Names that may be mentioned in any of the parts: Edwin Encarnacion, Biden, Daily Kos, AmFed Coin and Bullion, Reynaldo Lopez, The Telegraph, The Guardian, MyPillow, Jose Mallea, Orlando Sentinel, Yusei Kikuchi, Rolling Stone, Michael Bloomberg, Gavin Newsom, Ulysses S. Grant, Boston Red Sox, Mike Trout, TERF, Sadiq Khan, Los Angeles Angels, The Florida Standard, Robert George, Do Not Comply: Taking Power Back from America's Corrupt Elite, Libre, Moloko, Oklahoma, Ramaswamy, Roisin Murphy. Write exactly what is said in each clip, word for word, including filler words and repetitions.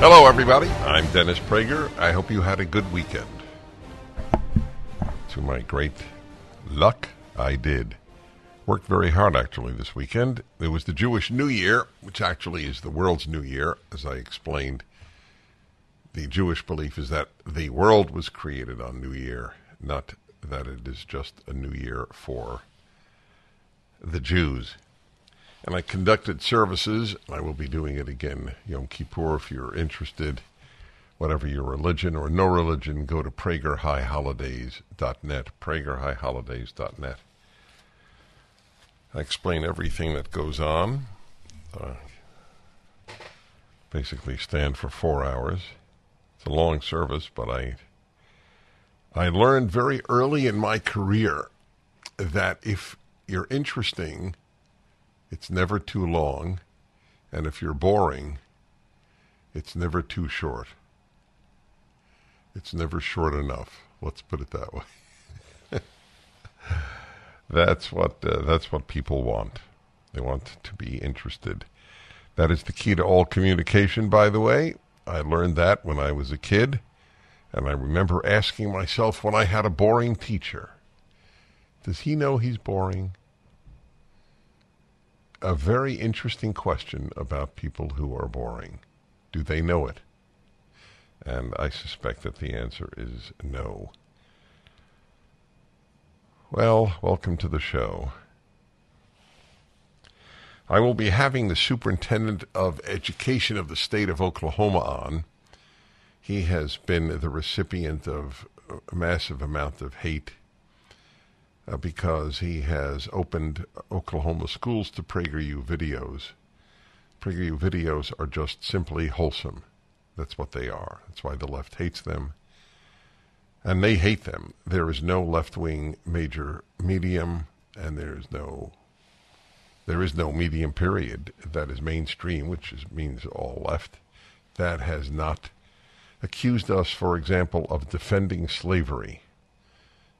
Hello, everybody. I'm Dennis Prager. I hope you had a good weekend. To my great luck, I did. Worked very hard, actually, this weekend. There was the Jewish New Year, which actually is the world's New Year, as I explained. The Jewish belief is that the world was created on New Year, not that it is just a new year for the Jews. And I conducted services, and I will be doing it again, Yom Kippur, if you're interested. Whatever your religion or no religion, go to Prager High Holidays dot net, Prager High Holidays dot net. I explain everything that goes on. I basically stand for four hours. It's a long service, but I, I learned very early in my career that if you're interesting, it's never too long, and if you're boring, it's never too short. It's never short enough. Let's put it that way. That's what uh, that's what people want. They want to be interested. That is the key to all communication, by the way. I learned that when I was a kid, and I remember asking myself when I had a boring teacher, does he know he's boring? A very interesting question about people who are boring. Do they know it? And I suspect that the answer is no. Well, welcome to the show. I will be having the superintendent of education of the state of Oklahoma on. He has been the recipient of a massive amount of hate Uh, because he has opened Oklahoma schools to PragerU videos. PragerU videos are just simply wholesome. That's what they are. That's why the left hates them. And they hate them. There is no left-wing major medium, and there is no there is no medium, period, that is mainstream, which is, means all left, that has not accused us, for example, of defending slavery,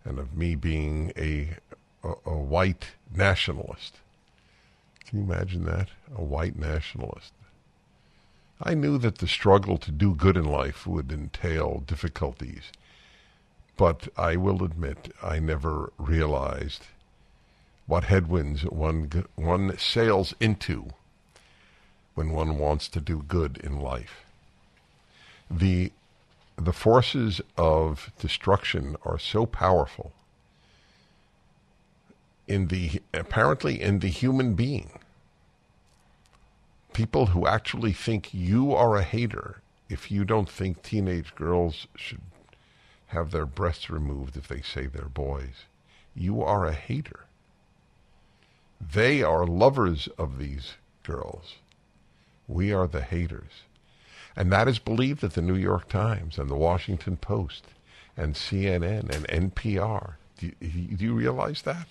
and of me being a, a a white nationalist. Can you imagine that? A white nationalist. I knew that the struggle to do good in life would entail difficulties, but I will admit I never realized what headwinds one one sails into when one wants to do good in life. The The forces of destruction are so powerful in the apparently in the human being. People who actually think you are a hater if you don't think teenage girls should have their breasts removed if they say they're boys. You are a hater. They are lovers of these girls. We are the haters. And that is believed at the New York Times and the Washington Post and C N N and N P R. Do you, do you realize that?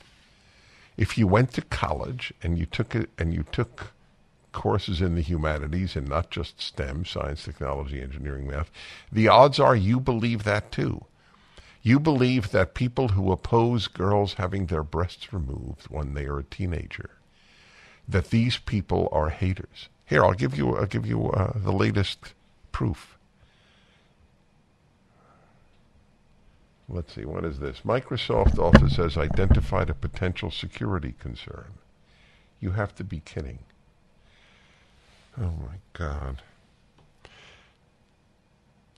If you went to college and you took a, and you took courses in the humanities and not just STEM, science, technology, engineering, math, the odds are you believe that too. You believe that people who oppose girls having their breasts removed when they are a teenager, that these people are haters. Here, I'll give you I'll give you uh, the latest proof. Let's see, what is this? Microsoft Office has identified a potential security concern. You have to be kidding. Oh, my God.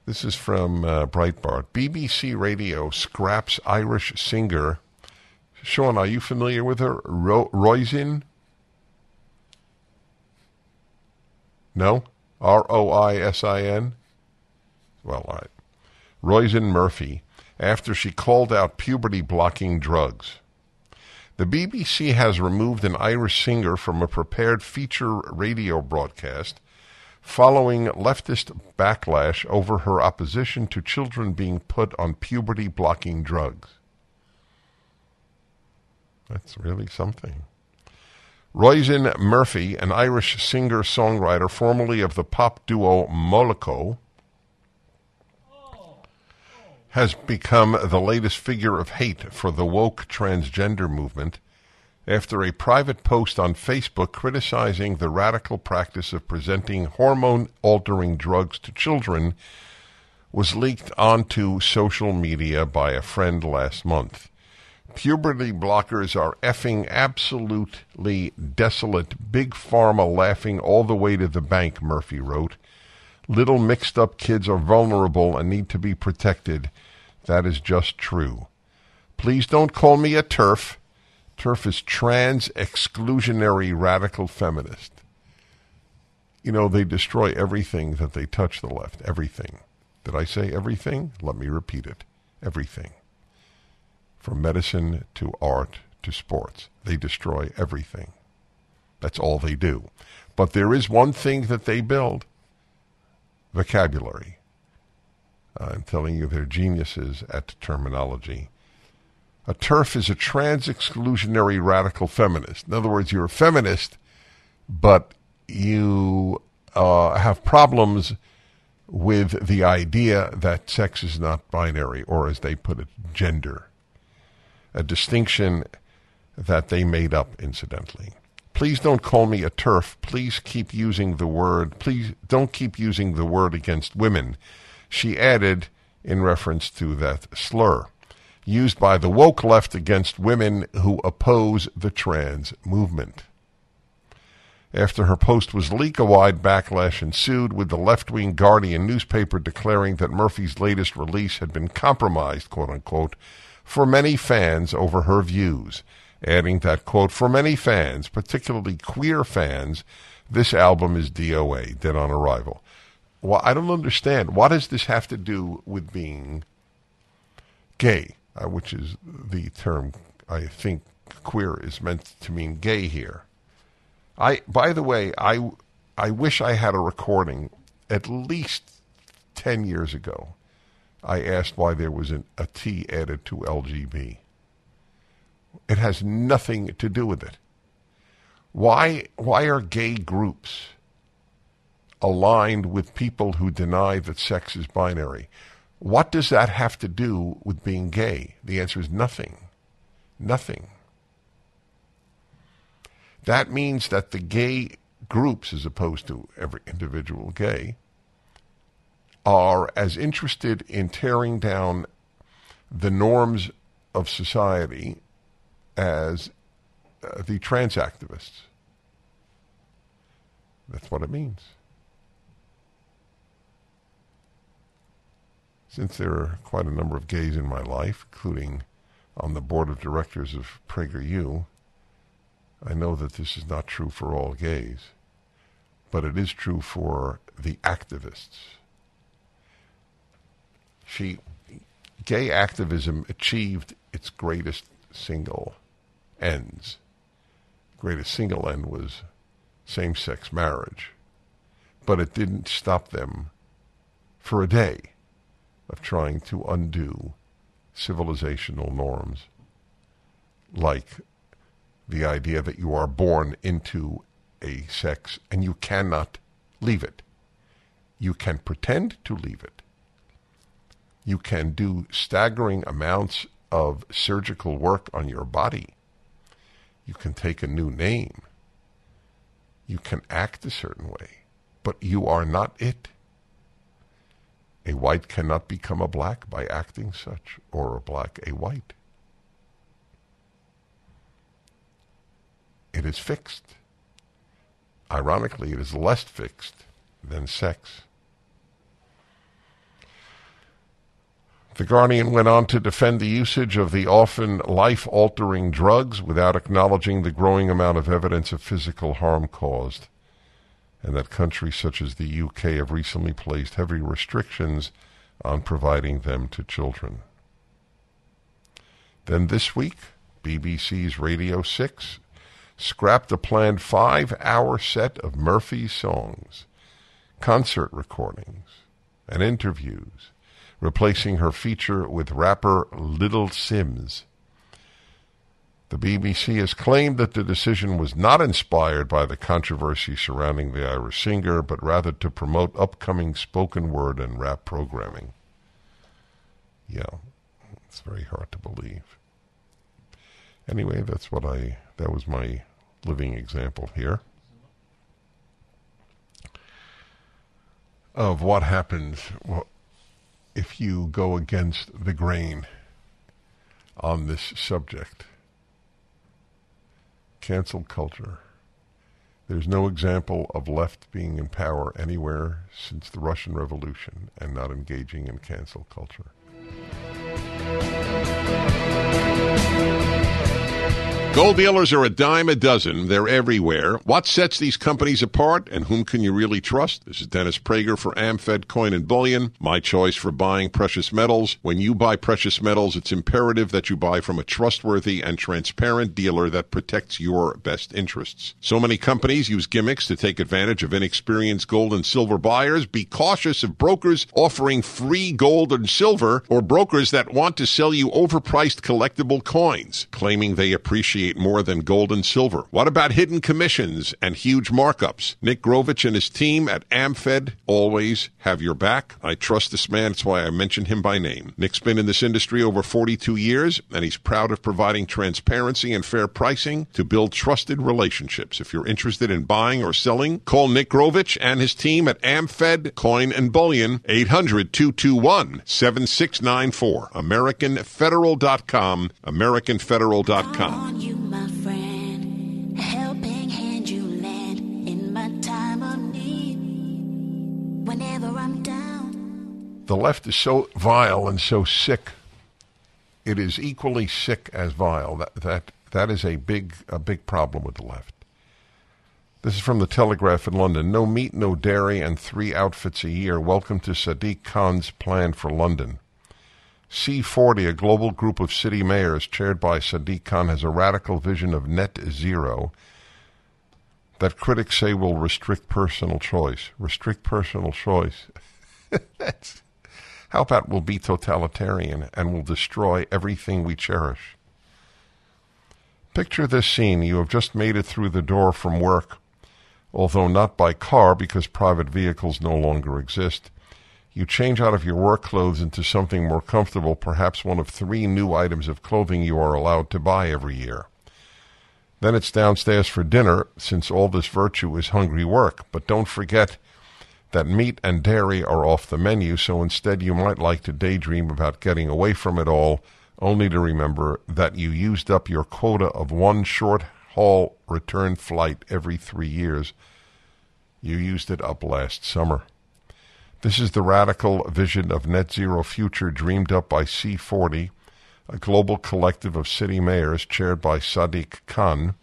This is from uh, Breitbart. B B C Radio scraps Irish singer. Sean, are you familiar with her? Ro- Roisin? No? R O I S I N? Well, all right. Roisin Murphy, after she called out puberty-blocking drugs. The B B C has removed an Irish singer from a prepared feature radio broadcast following leftist backlash over her opposition to children being put on puberty-blocking drugs. That's really something. Roisin Murphy, an Irish singer-songwriter formerly of the pop duo Moloko, has become the latest figure of hate for the woke transgender movement after a private post on Facebook criticizing the radical practice of presenting hormone-altering drugs to children was leaked onto social media by a friend last month. Puberty blockers are effing absolutely desolate, big pharma laughing all the way to the bank, Murphy wrote. Little mixed-up kids are vulnerable and need to be protected. That is just true. Please don't call me a TERF. TERF is trans exclusionary radical feminist. You know, they destroy everything that they touch, the left. Everything. Did I say everything? Let me repeat it. Everything. From medicine to art to sports. They destroy everything. That's all they do. But there is one thing that they build. Vocabulary. I'm telling you, they're geniuses at terminology. A TERF is a trans-exclusionary radical feminist. In other words, you're a feminist, but you uh, have problems with the idea that sex is not binary, or as they put it, gender. A distinction that they made up, incidentally. Please don't call me a TERF. Please keep using the word. Please don't keep using the word against women, she added in reference to that slur used by the woke left against women who oppose the trans movement. After her post was leaked, a wide backlash ensued, with the left-wing Guardian newspaper declaring that Murphy's latest release had been compromised, quote-unquote, for many fans over her views. Adding that, quote, for many fans, particularly queer fans, this album is D O A, dead on arrival. Well, I don't understand. What does this have to do with being gay, uh, which is the term I think queer is meant to mean gay here. I, by the way, I, I wish I had a recording at least ten years ago. I asked why there was an, a T added to L G B. It has nothing to do with it. Why, why are gay groups aligned with people who deny that sex is binary? What does that have to do with being gay? The answer is nothing. Nothing. That means that the gay groups, as opposed to every individual gay, are as interested in tearing down the norms of society as uh, the trans activists. That's what it means. Since there are quite a number of gays in my life, including on the board of directors of PragerU, I know that this is not true for all gays, but it is true for the activists. She, gay activism achieved its greatest single ends. The greatest single end was same-sex marriage. But it didn't stop them for a day of trying to undo civilizational norms, like the idea that you are born into a sex and you cannot leave it. You can pretend to leave it. You can do staggering amounts of surgical work on your body. You can take a new name. You can act a certain way, but you are not it. A white cannot become a black by acting such, or a black a white. It is fixed. Ironically, it is less fixed than sex. The Guardian went on to defend the usage of the often life-altering drugs without acknowledging the growing amount of evidence of physical harm caused, and that countries such as the U K have recently placed heavy restrictions on providing them to children. Then this week, B B C's Radio six scrapped a planned five-hour set of Murphy's songs, concert recordings, and interviews, replacing her feature with rapper Little Sims. The B B C has claimed that the decision was not inspired by the controversy surrounding the Irish singer, but rather to promote upcoming spoken word and rap programming. Yeah, it's very hard to believe. Anyway, that's what I, that was my living example here of what happens if you go against the grain on this subject. Cancel culture. There's no example of left being in power anywhere since the Russian Revolution and not engaging in cancel culture. Gold dealers are a dime a dozen. They're everywhere. What sets these companies apart, and whom can you really trust? This is Dennis Prager for AmFed Coin and Bullion, my choice for buying precious metals. When you buy precious metals, it's imperative that you buy from a trustworthy and transparent dealer that protects your best interests. So many companies use gimmicks to take advantage of inexperienced gold and silver buyers. Be cautious of brokers offering free gold and silver, or brokers that want to sell you overpriced collectible coins, claiming they appreciate more than gold and silver. What about hidden commissions and huge markups? Nick Grovich and his team at AmFed always have your back. I trust this man. That's why I mention him by name. Nick's been in this industry over forty-two years, and he's proud of providing transparency and fair pricing to build trusted relationships. If you're interested in buying or selling, call Nick Grovich and his team at AmFed Coin and Bullion, eight hundred, two two one, seven six nine four, American Federal dot com, American Federal dot com. My friend, a helping hand you lend in my time of need. Whenever I'm down. The left is so vile and so sick. It is equally sick as vile. That that that is a big a big problem with the left. This is from the Telegraph in London. No meat, no dairy, and three outfits a year. Welcome to Sadiq Khan's plan for London. C forty, a global group of city mayors chaired by Sadiq Khan, has a radical vision of net zero that critics say will restrict personal choice. Restrict personal choice. That's, how about we'll be totalitarian and will destroy everything we cherish? Picture this scene. You have just made it through the door from work, although not by car because private vehicles no longer exist. You change out of your work clothes into something more comfortable, perhaps one of three new items of clothing you are allowed to buy every year. Then it's downstairs for dinner, since all this virtue is hungry work. But don't forget that meat and dairy are off the menu, so instead you might like to daydream about getting away from it all, only to remember that you used up your quota of one short-haul return flight every three years. You used it up last summer. This is the radical vision of net zero future dreamed up by C forty, a global collective of city mayors chaired by Sadiq Khan,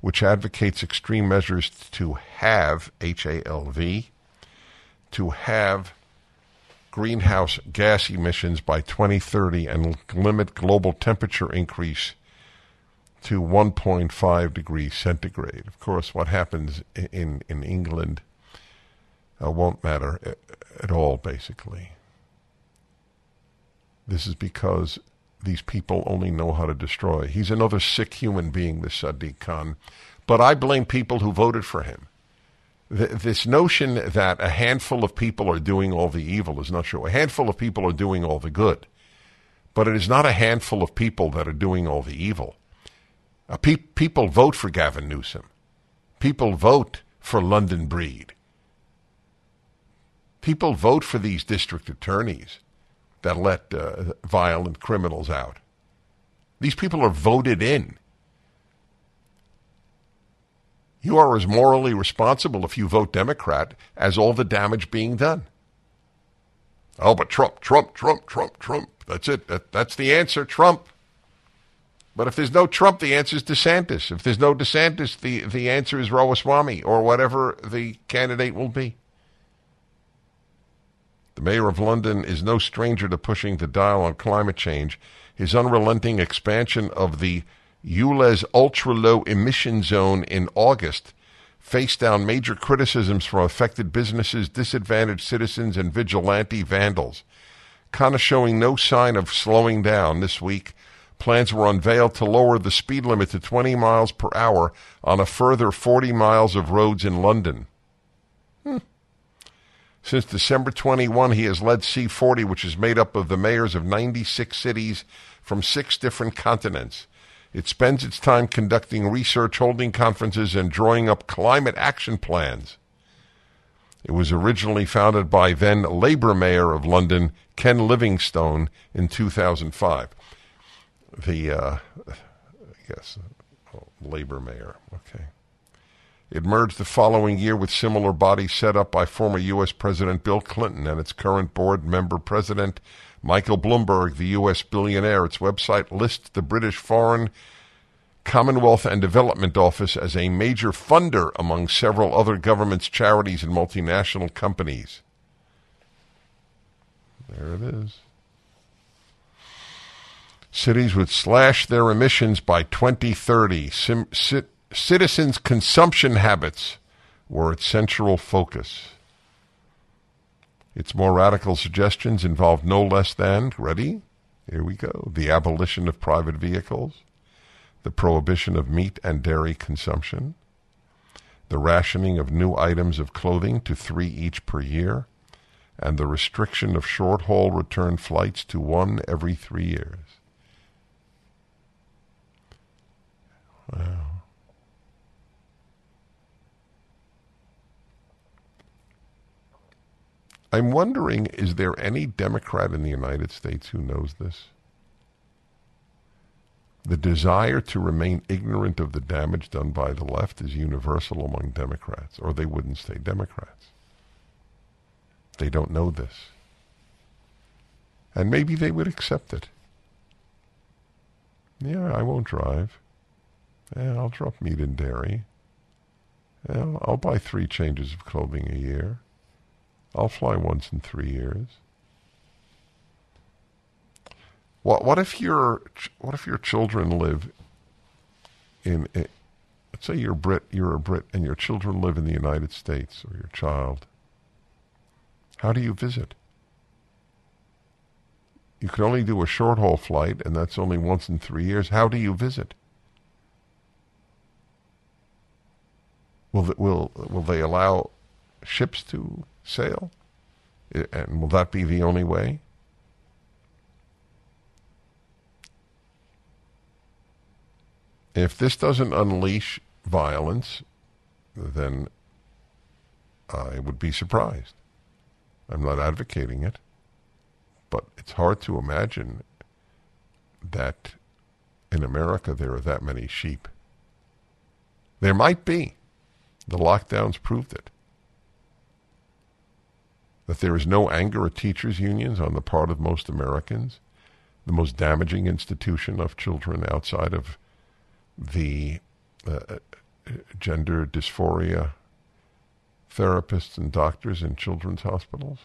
which advocates extreme measures to halve, H A L V, to halve greenhouse gas emissions by twenty thirty and limit global temperature increase to one point five degrees centigrade. Of course, what happens in, in England Uh, won't matter at, at all, basically. This is because these people only know how to destroy. He's another sick human being, this Sadiq Khan. But I blame people who voted for him. Th- this notion that a handful of people are doing all the evil is not true. A handful of people are doing all the good. But it is not a handful of people that are doing all the evil. Uh, pe- people vote for Gavin Newsom. People vote for London Breed. People vote for these district attorneys that let uh, violent criminals out. These people are voted in. You are as morally responsible if you vote Democrat as all the damage being done. Oh, but Trump, Trump, Trump, Trump, Trump. That's it. That, that's the answer, Trump. But if there's no Trump, the answer is DeSantis. If there's no DeSantis, the, the answer is Ramaswamy or whatever the candidate will be. The mayor of London is no stranger to pushing the dial on climate change. His unrelenting expansion of the U L E Z ultra-low emission zone in August faced down major criticisms from affected businesses, disadvantaged citizens, and vigilante vandals. Khan is showing no sign of slowing down this week. Plans were unveiled to lower the speed limit to twenty miles per hour on a further forty miles of roads in London. Hmm. Since December twenty-first, he has led C forty, which is made up of the mayors of ninety-six cities from six different continents. It spends its time conducting research, holding conferences, and drawing up climate action plans. It was originally founded by then Labour Mayor of London, Ken Livingstone, in two thousand five. The, uh, I guess, oh, Labour Mayor, okay. It merged the following year with similar bodies set up by former U S. President Bill Clinton and its current board member, President Michael Bloomberg, the U S billionaire. Its website lists the British Foreign, Commonwealth and Development Office as a major funder among several other governments, charities, and multinational companies. There it is. Cities would slash their emissions by twenty thirty. Sim, sit, citizens' consumption habits were its central focus. Its more radical suggestions involved no less than, ready? Here we go. The abolition of private vehicles, the prohibition of meat and dairy consumption, the rationing of new items of clothing to three each per year, and the restriction of short-haul return flights to one every three years. Wow. I'm wondering, is there any Democrat in the United States who knows this? The desire to remain ignorant of the damage done by the left is universal among Democrats, or they wouldn't stay Democrats. They don't know this. And maybe they would accept it. Yeah, I won't drive. Yeah, I'll drop meat and dairy. Yeah, I'll buy three changes of clothing a year. I'll fly once in three years. What what if your what if your children live in, in let's say you're Brit, you're a Brit, and your children live in the United States, or your child? How do you visit? You can only do a short haul flight, and that's only once in three years. How do you visit? Will will will they allow ships to sail? And will that be the only way? If this doesn't unleash violence, then I would be surprised. I'm not advocating it, but it's hard to imagine that in America there are that many sheep. There might be. The lockdowns proved it. That there is no anger at teachers' unions on the part of most Americans, the most damaging institution of children outside of the uh, gender dysphoria therapists and doctors in children's hospitals.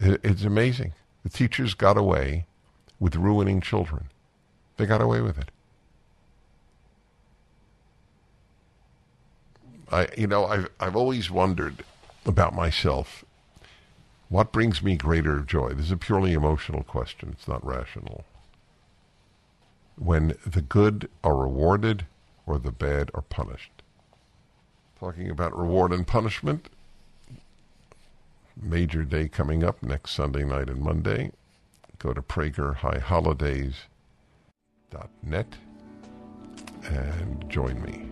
It, it's amazing. The teachers got away with ruining children. They got away with it. I, you know, I've I've always wondered about myself, what brings me greater joy? This is a purely emotional question. It's not rational. When the good are rewarded or the bad are punished. Talking about reward and punishment, major day coming up next Sunday night and Monday. Go to Prager High Holidays dot net and join me.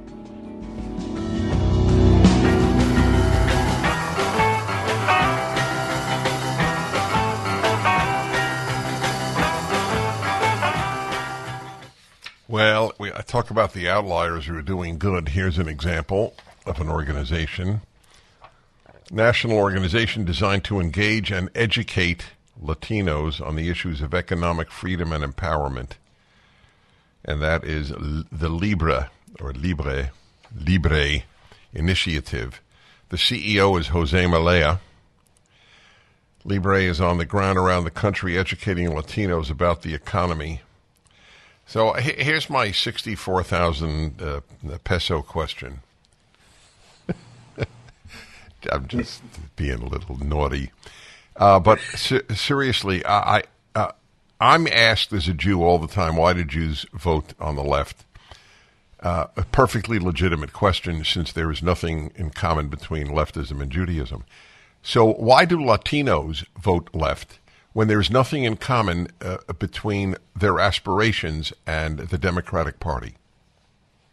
Well, we, I talk about the outliers who are doing good. Here's an example of an organization national organization designed to engage and educate Latinos on the issues of economic freedom and empowerment. And that is the Libre, or Libre, Libre initiative. The C E O is Jose Mallea. Libre is on the ground around the country educating Latinos about the economy. So here's my sixty-four thousand uh, peso question. I'm just being a little naughty. Uh, but ser- seriously, I, I, uh, I'm asked as a Jew all the time, why do Jews vote on the left? Uh, a perfectly legitimate question, since there is nothing in common between leftism and Judaism. So why do Latinos vote left when there is nothing in common uh, between their aspirations and the Democratic Party?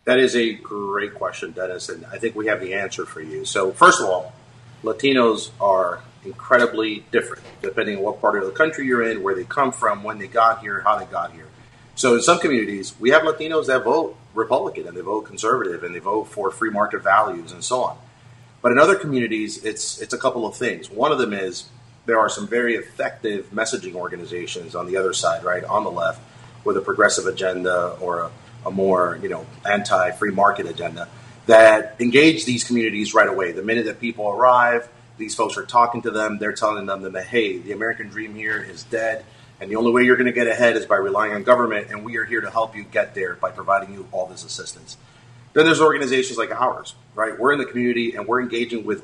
That is a great question, Dennis, and I think we have the answer for you. So first of all, Latinos are incredibly different, depending on what part of the country you're in, where they come from, when they got here, how they got here. So in some communities, we have Latinos that vote Republican, and they vote conservative, and they vote for free market values and so on. But in other communities, it's it's a couple of things. One of them is there are some very effective messaging organizations on the other side, right, on the left, with a progressive agenda or a a more, you know, anti-free market agenda that engage these communities right away. The minute that people arrive, these folks are talking to them. They're telling them that, hey, the American dream here is dead, and the only way you're going to get ahead is by relying on government, and we are here to help you get there by providing you all this assistance. Then there's organizations like ours, right? We're in the community, and we're engaging with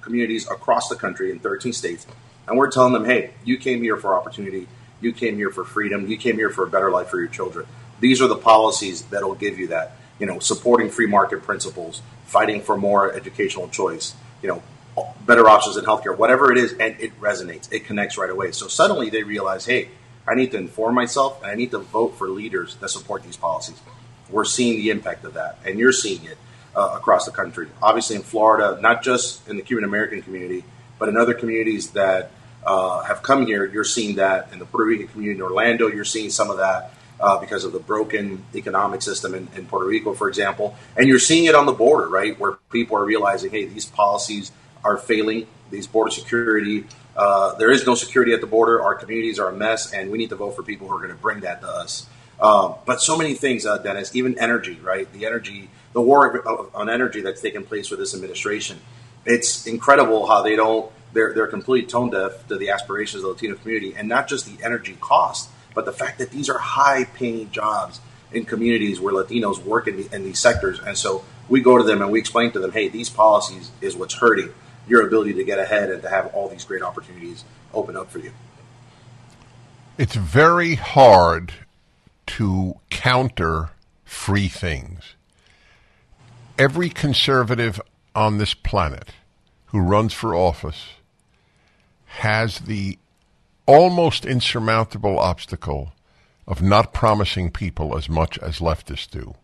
communities across the country in thirteen states, and we're telling them, hey, you came here for opportunity. You came here for freedom. You came here for a better life for your children. These are the policies that will give you that, you know, supporting free market principles, fighting for more educational choice, you know, better options in healthcare, whatever it is. And it resonates. It connects right away. So suddenly they realize, hey, I need to inform myself, and I need to vote for leaders that support these policies. We're seeing the impact of that, and you're seeing it uh, across the country. Obviously in Florida, not just in the Cuban-American community, but in other communities that uh, have come here, you're seeing that. In the Puerto Rican community in Orlando, you're seeing some of that. Uh, because of the broken economic system in, in Puerto Rico, for example. And you're seeing it on the border, right, where people are realizing, hey, these policies are failing, these border security. Uh, there is no security at the border. Our communities are a mess, and we need to vote for people who are going to bring that to us. Uh, but so many things, uh, Dennis, even energy, right, the energy, the war on energy that's taken place with this administration. It's incredible how they don't, they're, they're completely tone deaf to the aspirations of the Latino community, and not just the energy cost, but the fact that these are high-paying jobs in communities where Latinos work in, the, in these sectors. And so we go to them and we explain to them, hey, these policies is what's hurting your ability to get ahead and to have all these great opportunities open up for you. It's very hard to counter free things. Every conservative on this planet who runs for office has the almost insurmountable obstacle of not promising people as much as leftists do.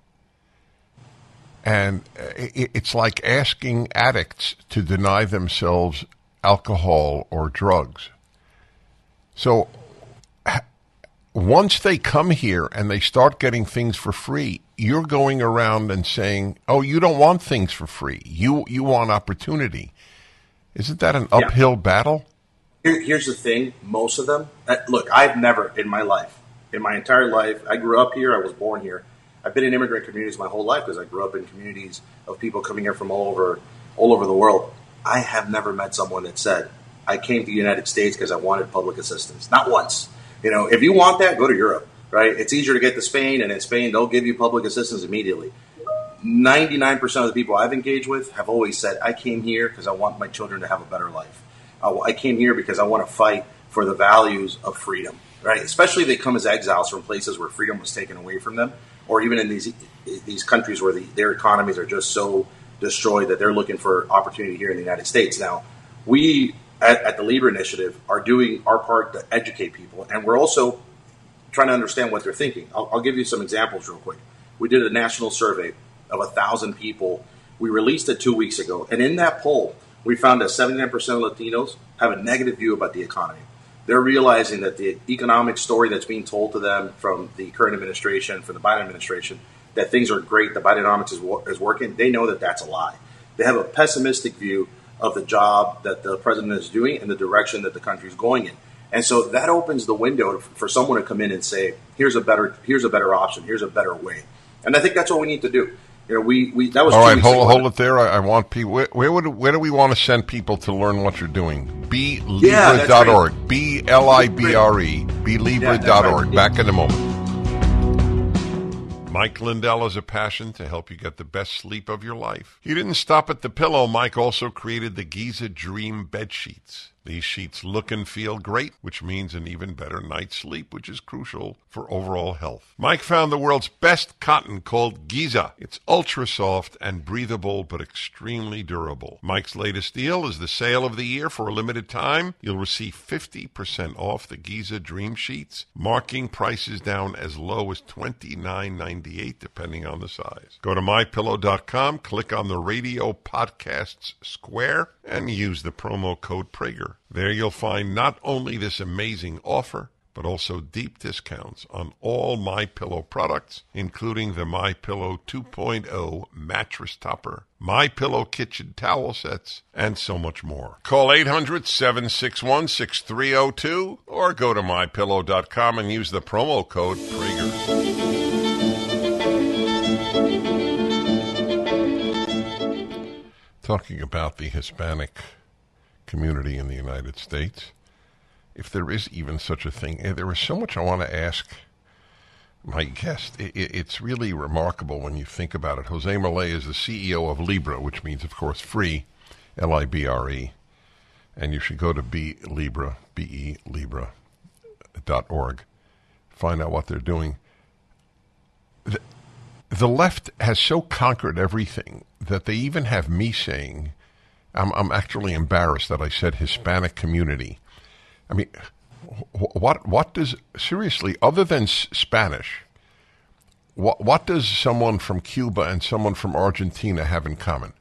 And it's like asking addicts to deny themselves alcohol or drugs. So once they come here and they start getting things for free, you're going around and saying, oh, you don't want things for free. You you want opportunity. Isn't that an uphill yeah. battle? Here's the thing, most of them, look, I've never in my life, in my entire life, I grew up here, I was born here. I've been in immigrant communities my whole life because I grew up in communities of people coming here from all over all over the world. I have never met someone that said, I came to the United States because I wanted public assistance. Not once. You know, if you want that, go to Europe, right? It's easier to get to Spain, and in Spain, they'll give you public assistance immediately. ninety-nine percent of the people I've engaged with have always said, I came here because I want my children to have a better life. I came here because I want to fight for the values of freedom, right? Especially they come as exiles from places where freedom was taken away from them, or even in these these countries where the, their economies are just so destroyed that they're looking for opportunity here in the United States. Now, we at, at the Libre Initiative are doing our part to educate people, and we're also trying to understand what they're thinking. I'll, I'll give you some examples real quick. We did a national survey of one thousand people. We released it two weeks ago, and in that poll, we found that seventy-nine percent of Latinos have a negative view about the economy. They're realizing that the economic story that's being told to them from the current administration, from the Biden administration, that things are great, the Bidenomics is, is working, they know that that's a lie. They have a pessimistic view of the job that the president is doing and the direction that the country is going in. And so that opens the window for someone to come in and say, here's a better here's a better option, here's a better way. And I think that's what we need to do. You know, we, we that was all right. Hold, hold it there. I, I want people. Where, where would where do we want to send people to learn what you're doing? Be Libre dot org. Yeah, B L I B R E. Be Libre dot org. Back in a moment. Mike Lindell has a passion to help you get the best sleep of your life. He didn't stop at the pillow. Mike also created the Giza Dream bed sheets. These sheets look and feel great, which means an even better night's sleep, which is crucial for overall health. Mike found the world's best cotton called Giza. It's ultra soft and breathable, but extremely durable. Mike's latest deal is the sale of the year. For a limited time, you'll receive fifty percent off the Giza Dream Sheets, marking prices down as low as twenty-nine ninety-eight, depending on the size. Go to my pillow dot com, click on the radio podcasts square, and use the promo code Prager. There you'll find not only this amazing offer, but also deep discounts on all MyPillow products, including the MyPillow two point oh mattress topper, MyPillow kitchen towel sets, and so much more. Call eight hundred seven six one six three zero two or go to my pillow dot com and use the promo code Prager. Talking about the Hispanic community in the United States, if there is even such a thing. There is so much I want to ask my guest. It, it, it's really remarkable when you think about it. Jose Mallea is the C E O of Libre, which means, of course, free, L I B R E. And you should go to BeLibre, B E Libre dot org, find out what they're doing. The, the left has so conquered everything that they even have me saying, I'm, I'm actually embarrassed that I said Hispanic community. I mean, what what does, seriously, other than s- Spanish, what what does someone from Cuba and someone from Argentina have in common?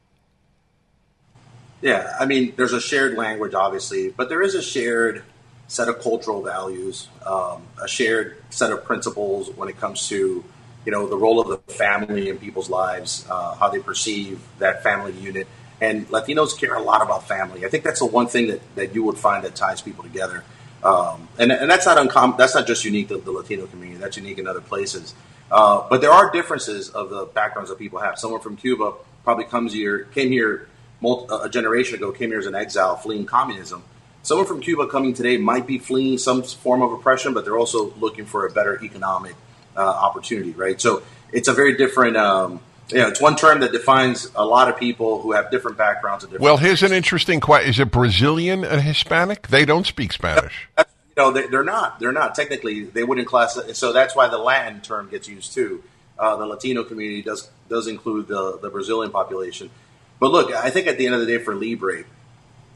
Yeah, I mean, there's a shared language, obviously, but there is a shared set of cultural values, um, a shared set of principles when it comes to, you know, the role of the family in people's lives, uh, how they perceive that family unit. And Latinos care a lot about family. I think that's the one thing that, that you would find that ties people together. Um, and, and that's not uncommon. That's not just unique to the Latino community. That's unique in other places. Uh, but there are differences of the backgrounds that people have. Someone from Cuba probably comes here, came here multi, a generation ago, came here as an exile, fleeing communism. Someone from Cuba coming today might be fleeing some form of oppression, but they're also looking for a better economic uh, opportunity, right? So it's a very different um, – yeah, it's one term that defines a lot of people who have different backgrounds. And different well, here's an interesting question. Is a Brazilian a Hispanic? They don't speak Spanish. You know, they, they're not. They're not. Technically, they wouldn't class it. So that's why the Latin term gets used, too. Uh, the Latino community does does include the, the Brazilian population. But look, I think at the end of the day for Libre,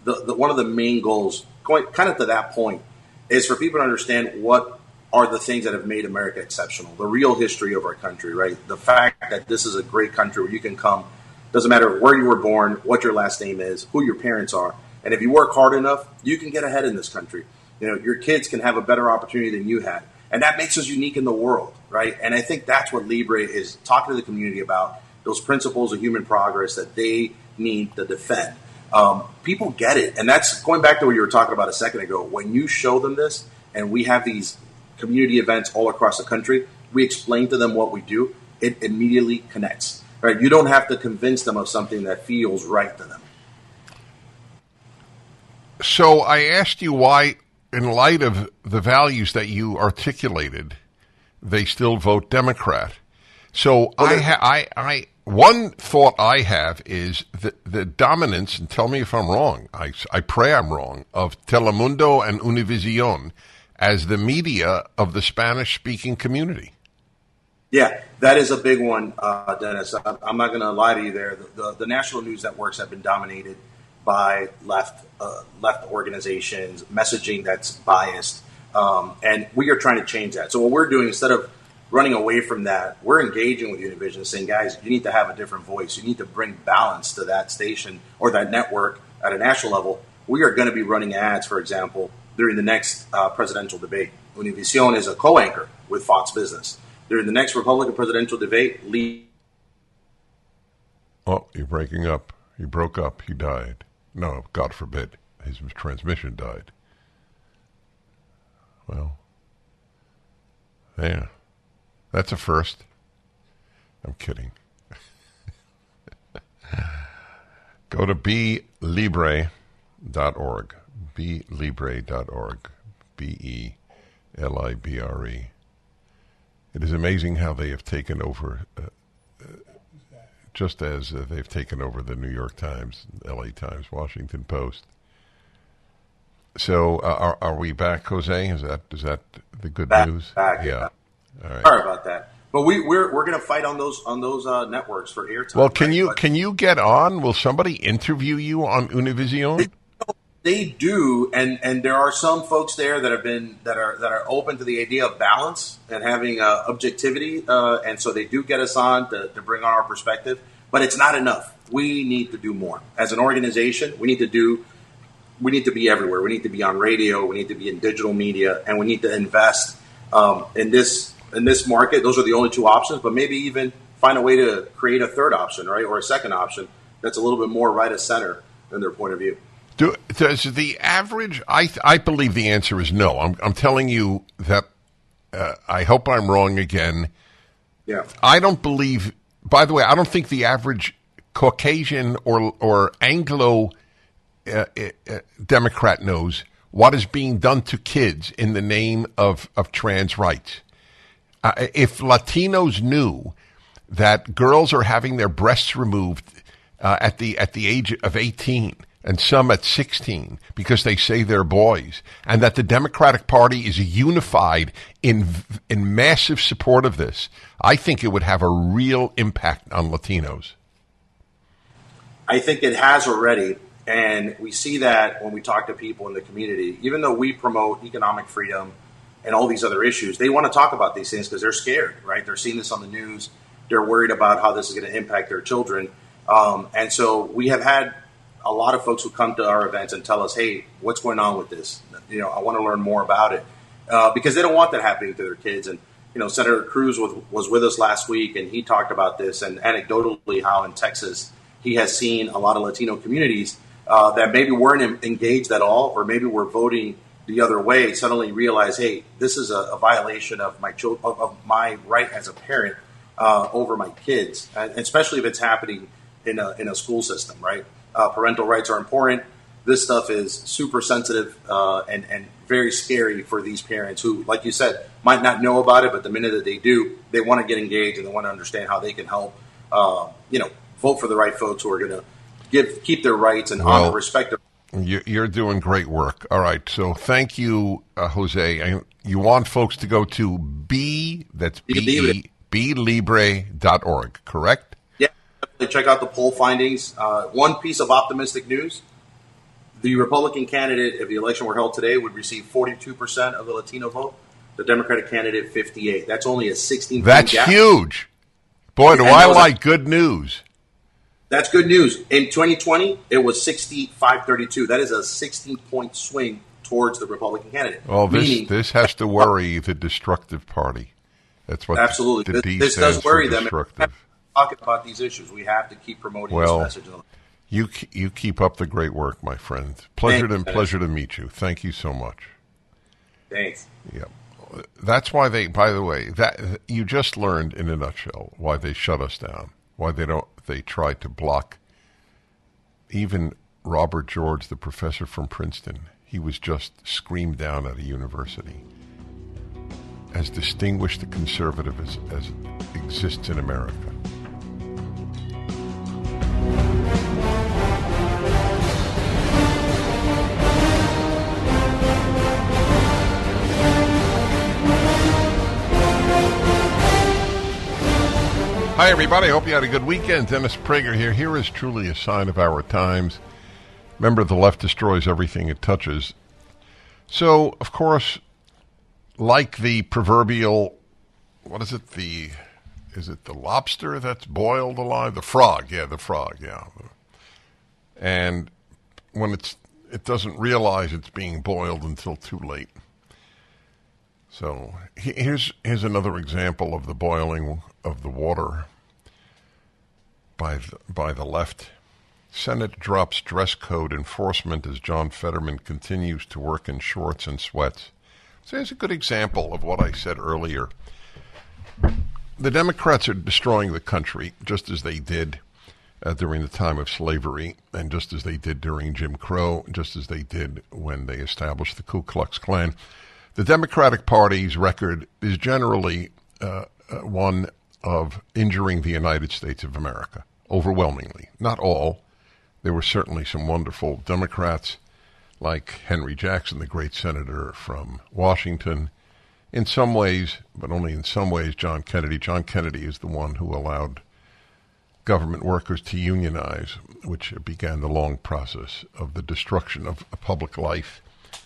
the, the, one of the main goals, going kind of to that point, is for people to understand what are the things that have made America exceptional, the real history of our country, right? The fact that this is a great country where you can come, doesn't matter where you were born, what your last name is, who your parents are. And if you work hard enough, you can get ahead in this country. You know, your kids can have a better opportunity than you had. And that makes us unique in the world, right? And I think that's what Libre is talking to the community about, those principles of human progress that they need to defend. Um, people get it. And that's going back to what you were talking about a second ago. When you show them this, and we have these community events all across the country, we explain to them what we do, it immediately connects, right? You don't have to convince them of something that feels right to them. So I asked you why, in light of the values that you articulated, they still vote Democrat. So well, I, ha- I, I, one thought I have is the, the dominance, and tell me if I'm wrong, I, I pray I'm wrong, of Telemundo and Univision as the media of the Spanish-speaking community. Yeah, that is a big one, uh, Dennis. I, I'm not going to lie to you there. The, the, the national news networks have been dominated by left uh, left organizations, messaging that's biased, um, and we are trying to change that. So what we're doing, instead of running away from that, we're engaging with Univision, saying, guys, you need to have a different voice. You need to bring balance to that station or that network at a national level. We are going to be running ads, for example, during the next uh, presidential debate. Univision is a co-anchor with Fox Business. During the next Republican presidential debate, Lee... Oh, you're breaking up. You broke up. You died. No, God forbid, his transmission died. Well, yeah, that's a first. I'm kidding. Go to Be Libre dot org. Be Libre dot org. B E L I B R E. It is amazing how they have taken over, uh, uh, just as uh, they've taken over the New York Times, L A Times, Washington Post. So uh, are, are we back, Jose? Is that is that the good back, news? Back, yeah. Back. All right. Sorry about that. But we, we're we're going to fight on those on those uh, networks for airtime. Well, can right? you but, can you get on? Will somebody interview you on Univision? They do, and, and there are some folks there that have been that are that are open to the idea of balance and having uh, objectivity, uh, and so they do get us on to, to bring on our perspective. But it's not enough. We need to do more as an organization. We need to do. We need to be everywhere. We need to be on radio. We need to be in digital media, and we need to invest um, in this in this market. Those are the only two options. But maybe even find a way to create a third option, right, or a second option that's a little bit more right of center in their point of view. Do, does the average? I I believe the answer is no. I'm I'm telling you that. Uh, I hope I'm wrong again. Yeah. I don't believe. By the way, I don't think the average Caucasian or or Anglo uh, uh, Democrat knows what is being done to kids in the name of of trans rights. Uh, if Latinos knew that girls are having their breasts removed uh, at the at the age of eighteen. And some at sixteen, because they say they're boys, and that the Democratic Party is unified in in massive support of this, I think it would have a real impact on Latinos. I think it has already, and we see that when we talk to people in the community. Even though we promote economic freedom and all these other issues, they want to talk about these things because they're scared, right? They're seeing this on the news. They're worried about how this is going to impact their children. Um, and so we have had a lot of folks who come to our events and tell us, hey, what's going on with this? You know, I want to learn more about it uh, because they don't want that happening to their kids. And, you know, Senator Cruz was, was with us last week, and he talked about this and anecdotally how in Texas he has seen a lot of Latino communities uh, that maybe weren't engaged at all or maybe were voting the other way suddenly realize, hey, this is a, a violation of my cho- of, of my right as a parent uh, over my kids, and especially if it's happening in a in a school system, right? Uh, parental rights are important. This stuff is super sensitive uh, and, and very scary for these parents who, like you said, might not know about it, but the minute that they do, they want to get engaged and they want to understand how they can help, uh, you know, vote for the right folks who are going to give keep their rights and well, honor, respect their rights. You're doing great work. All right. So thank you, uh, Jose. And you want folks to go to B, that's B, BeLibre dot org, correct? Check out the poll findings. Uh, one piece of optimistic news. The Republican candidate, if the election were held today, would receive forty-two percent of the Latino vote. The Democratic candidate, fifty-eight. That's only a sixteen percent That's gap. Huge. Boy, do and I like that, good news. That's good news. In twenty twenty, it was sixty-five thirty-two. That is a sixteen-point swing towards the Republican candidate. Oh, this Meaning, this has to worry the destructive party. That's what absolutely. The D this, this does worry them. Talking about these issues, we have to keep promoting well, this message. You you keep up the great work, my friend. Pleasure Thanks, to pleasure to meet you. Thank you so much. Thanks. Yeah, that's why they. By the way, that you just learned in a nutshell why they shut us down. Why they don't. They tried to block. Even Robert George, the professor from Princeton, he was just screamed down at a university. As distinguished a conservative as, as exists in America. Hi, everybody. Hope you had a good weekend. Dennis Prager here. Here is truly a sign of our times. Remember, the left destroys everything it touches. So, of course, like the proverbial, what is it, the, is it the lobster that's boiled alive? The frog, yeah, the frog, yeah. And when it's, it doesn't realize it's being boiled until too late. So here's here's another example of the boiling of the water by the, by the left. Senate drops dress code enforcement as John Fetterman continues to work in shorts and sweats. So here's a good example of what I said earlier. The Democrats are destroying the country just as they did uh, during the time of slavery, and just as they did during Jim Crow, just as they did when they established the Ku Klux Klan. The Democratic Party's record is generally uh, one of injuring the United States of America, overwhelmingly. Not all. There were certainly some wonderful Democrats like Henry Jackson, the great senator from Washington. In some ways, but only in some ways, John Kennedy. John Kennedy is the one who allowed government workers to unionize, which began the long process of the destruction of public life,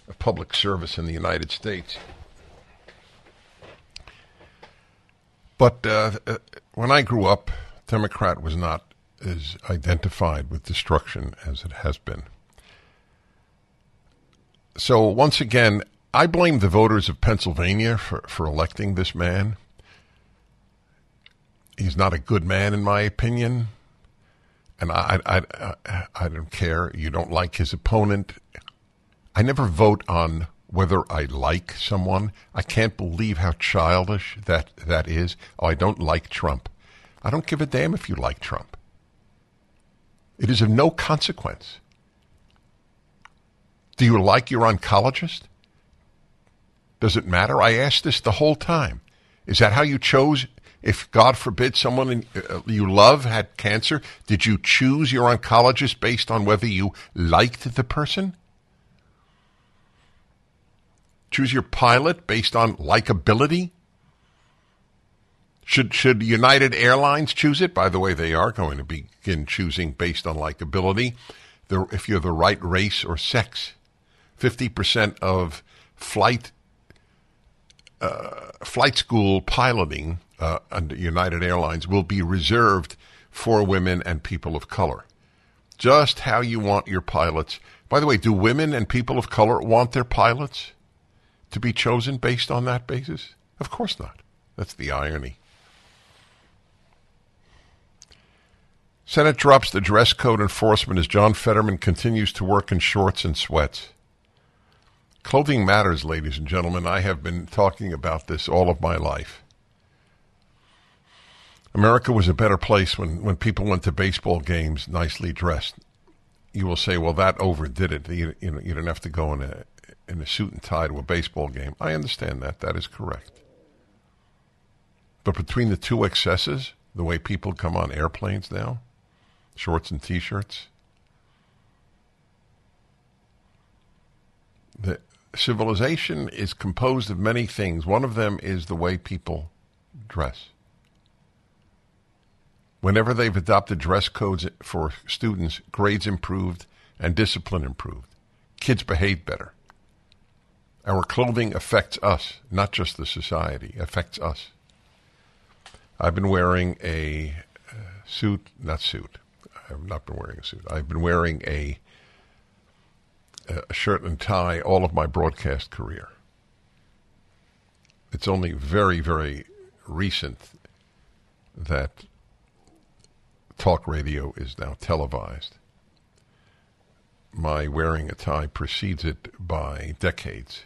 of public service in the United States. But uh, when I grew up, Democrat was not as identified with destruction as it has been. So once again, I blame the voters of Pennsylvania for, for electing this man. He's not a good man, in my opinion. And I, I, I, I don't care. You don't like his opponent. I never vote on whether I like someone. I can't believe how childish that, that is. Oh, I don't like Trump. I don't give a damn if you like Trump. It is of no consequence. Do you like your oncologist? Does it matter? I asked this the whole time. Is that how you chose? If, God forbid, someone you love had cancer, did you choose your oncologist based on whether you liked the person? Choose your pilot based on likability? Should should United Airlines choose it? By the way, they are going to begin choosing based on likability, the, if you're the right race or sex. fifty percent of flight Uh, flight school piloting uh, under United Airlines will be reserved for women and people of color. Just how you want your pilots. By the way, do women and people of color want their pilots to be chosen based on that basis? Of course not. That's the irony. Senate drops the dress code enforcement as John Fetterman continues to work in shorts and sweats. Clothing matters, ladies and gentlemen. I have been talking about this all of my life. America was a better place when, when people went to baseball games nicely dressed. You will say, well, that overdid it. You, you know, you didn't have to go in a, in a suit and tie to a baseball game. I understand that. That is correct. But between the two excesses, the way people come on airplanes now, shorts and T-shirts, the civilization is composed of many things. One of them is the way people dress. Whenever they've adopted dress codes for students, grades improved and discipline improved. Kids behave better. Our clothing affects us, not just the society. It affects us. I've been wearing a suit, not suit. I've not been wearing a suit. I've been wearing a a shirt and tie all of my broadcast career. It's only very, very recent that talk radio is now televised. My wearing a tie precedes it by decades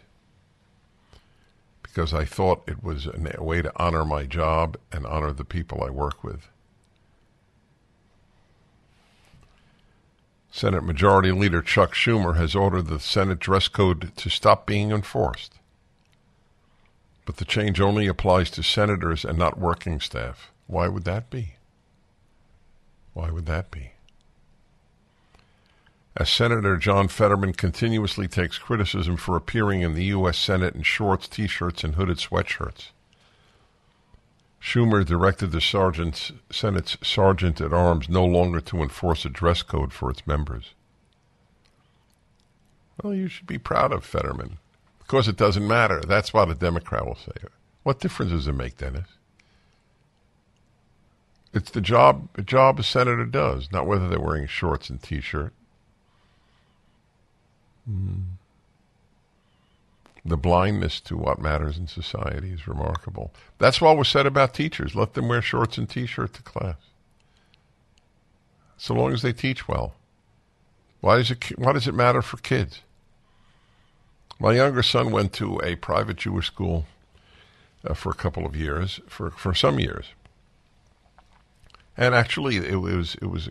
because I thought it was a way to honor my job and honor the people I work with. Senate Majority Leader Chuck Schumer has ordered the Senate dress code to stop being enforced. But the change only applies to senators and not working staff. Why would that be? Why would that be? As Senator John Fetterman continuously takes criticism for appearing in the U S Senate in shorts, T-shirts, and hooded sweatshirts, Schumer directed the sergeant's, Senate's sergeant-at-arms no longer to enforce a dress code for its members. Well, you should be proud of Fetterman. Of course, it doesn't matter. That's what a Democrat will say. What difference does it make, Dennis? It's the job, the job a senator does, not whether they're wearing shorts and T-shirt. Mm. The blindness to what matters in society is remarkable. That's what was said about teachers. Let them wear shorts and T-shirt to class. So long as they teach well. Why does it, why does it matter for kids? My younger son went to a private Jewish school uh, for a couple of years, for, for some years. And actually, it was it was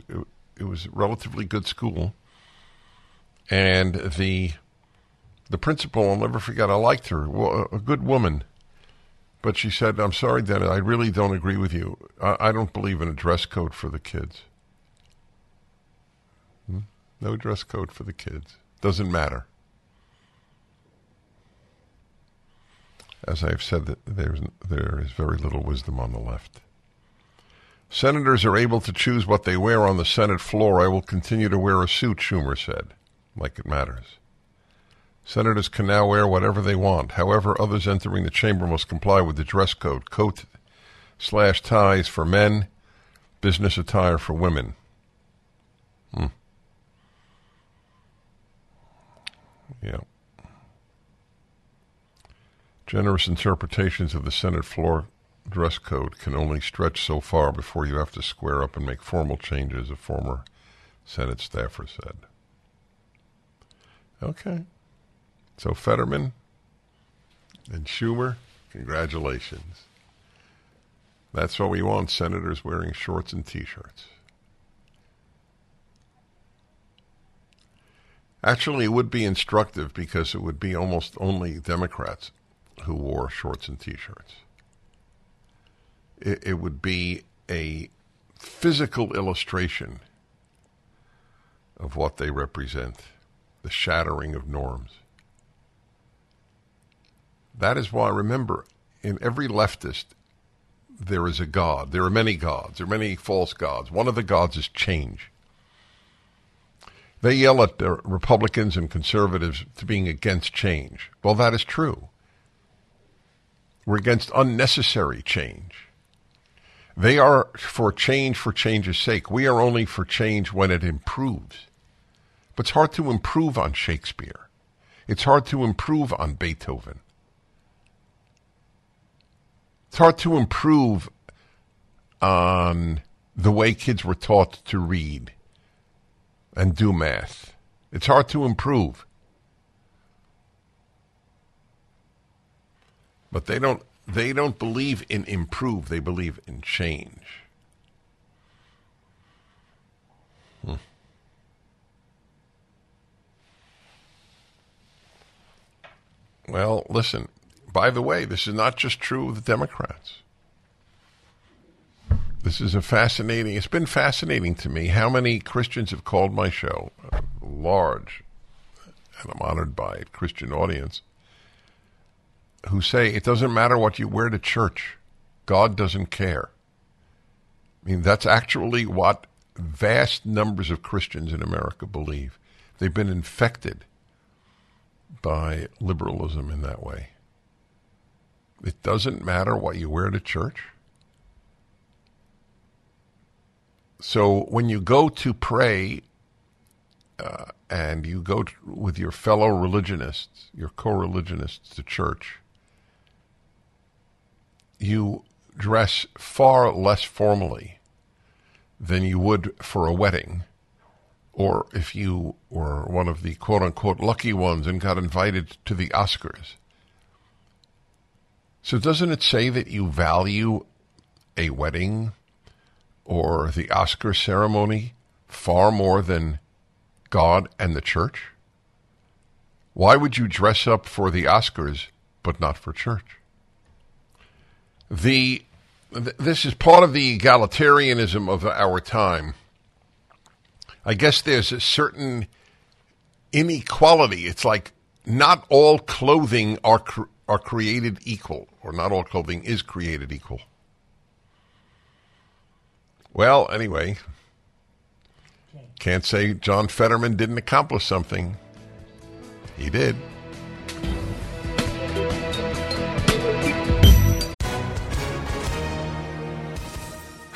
it was a relatively good school. And the the principal, I'll never forget, I liked her, a good woman. But she said, "I'm sorry, Dennis, I really don't agree with you. I, I don't believe in a dress code for the kids. Hmm? No dress code for the kids. Doesn't matter." As I have said, there's, there is very little wisdom on the left. Senators are able to choose what they wear on the Senate floor. I will continue to wear a suit, Schumer said, like it matters. Senators can now wear whatever they want. However, others entering the chamber must comply with the dress code. Coat slash ties for men, business attire for women. Hmm. Yeah. Generous interpretations of the Senate floor dress code can only stretch so far before you have to square up and make formal changes, a former Senate staffer said. Okay. So Fetterman and Schumer, congratulations. That's what we want, senators wearing shorts and T-shirts. Actually, it would be instructive because it would be almost only Democrats who wore shorts and T-shirts. It would be a physical illustration of what they represent, the shattering of norms. That is why, remember, in every leftist, there is a god. There are many gods. There are many false gods. One of the gods is change. They yell at the Republicans and conservatives to being against change. Well, that is true. We're against unnecessary change. They are for change for change's sake. We are only for change when it improves. But it's hard to improve on Shakespeare. It's hard to improve on Beethoven. It's hard to improve on the way kids were taught to read and do math. It's hard to improve. But they don't. They don't believe in improve. They believe in change. Hmm. Well, listen, by the way, this is not just true of the Democrats. This is a fascinating, it's been fascinating to me how many Christians have called my show, a large, and I'm honored by it, Christian audience, who say it doesn't matter what you wear to church. God doesn't care. I mean, that's actually what vast numbers of Christians in America believe. They've been infected by liberalism in that way. It doesn't matter what you wear to church. So when you go to pray uh, and you go to, with your fellow religionists, your co-religionists to church, you dress far less formally than you would for a wedding, or if you were one of the quote-unquote lucky ones and got invited to the Oscars. So doesn't it say that you value a wedding or the Oscar ceremony far more than God and the church? Why would you dress up for the Oscars but not for church? The this is part of the egalitarianism of our time. I guess there's a certain inequality. It's like not all clothing are cr- are created equal, or not all clothing is created equal. Well, anyway, can't say John Fetterman didn't accomplish something. He did.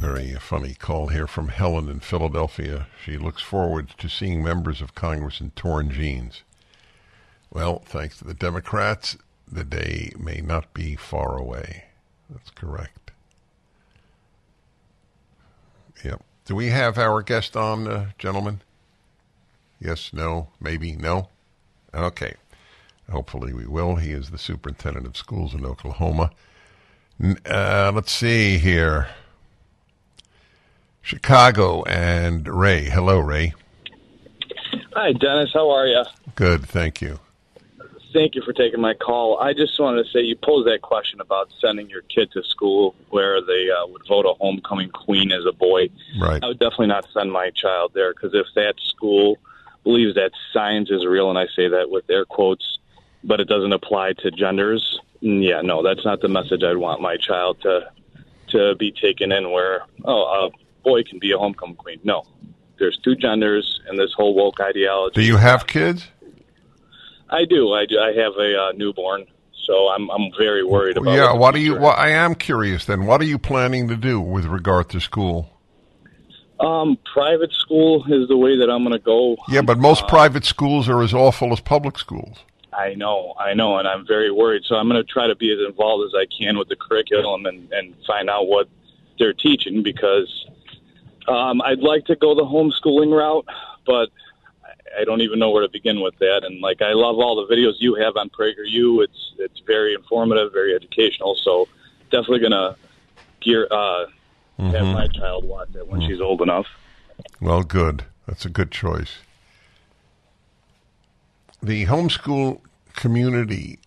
Very funny call here from Helen in Philadelphia. She looks forward to seeing members of Congress in torn jeans. Well, thanks to the Democrats, the day may not be far away. That's correct. Yep. Do we have our guest on, uh, gentlemen? Yes, no, maybe, no? Okay. Hopefully we will. He is the superintendent of schools in Oklahoma. Uh, let's see here. Chicago and Ray. Hello, Ray. Hi, Dennis. How are you? Good, thank you. Thank you for taking my call. I just wanted to say you posed that question about sending your kid to school where they uh, would vote a homecoming queen as a boy. Right. I would definitely not send my child there, because if that school believes that science is real, and I say that with air quotes, but it doesn't apply to genders, yeah, no, that's not the message I'd want my child to to be taken in, where, oh, a boy can be a homecoming queen. No, there's two genders and this whole woke ideology. Do you have kids? I do. I do. I have a uh, newborn, so I'm I'm very worried about. Yeah. What do you? Well, I am curious. Then, what are you planning to do with regard to school? Um, private school is the way that I'm going to go. Yeah, but most uh, private schools are as awful as public schools. I know, I know, and I'm very worried. So I'm going to try to be as involved as I can with the curriculum and, and find out what they're teaching, because um, I'd like to go the homeschooling route, but I don't even know where to begin with that. And, like, I love all the videos you have on PragerU. It's it's very informative, very educational. So definitely going to gear uh, mm-hmm. have my child watch it when mm-hmm. she's old enough. Well, good. That's a good choice. The homeschool community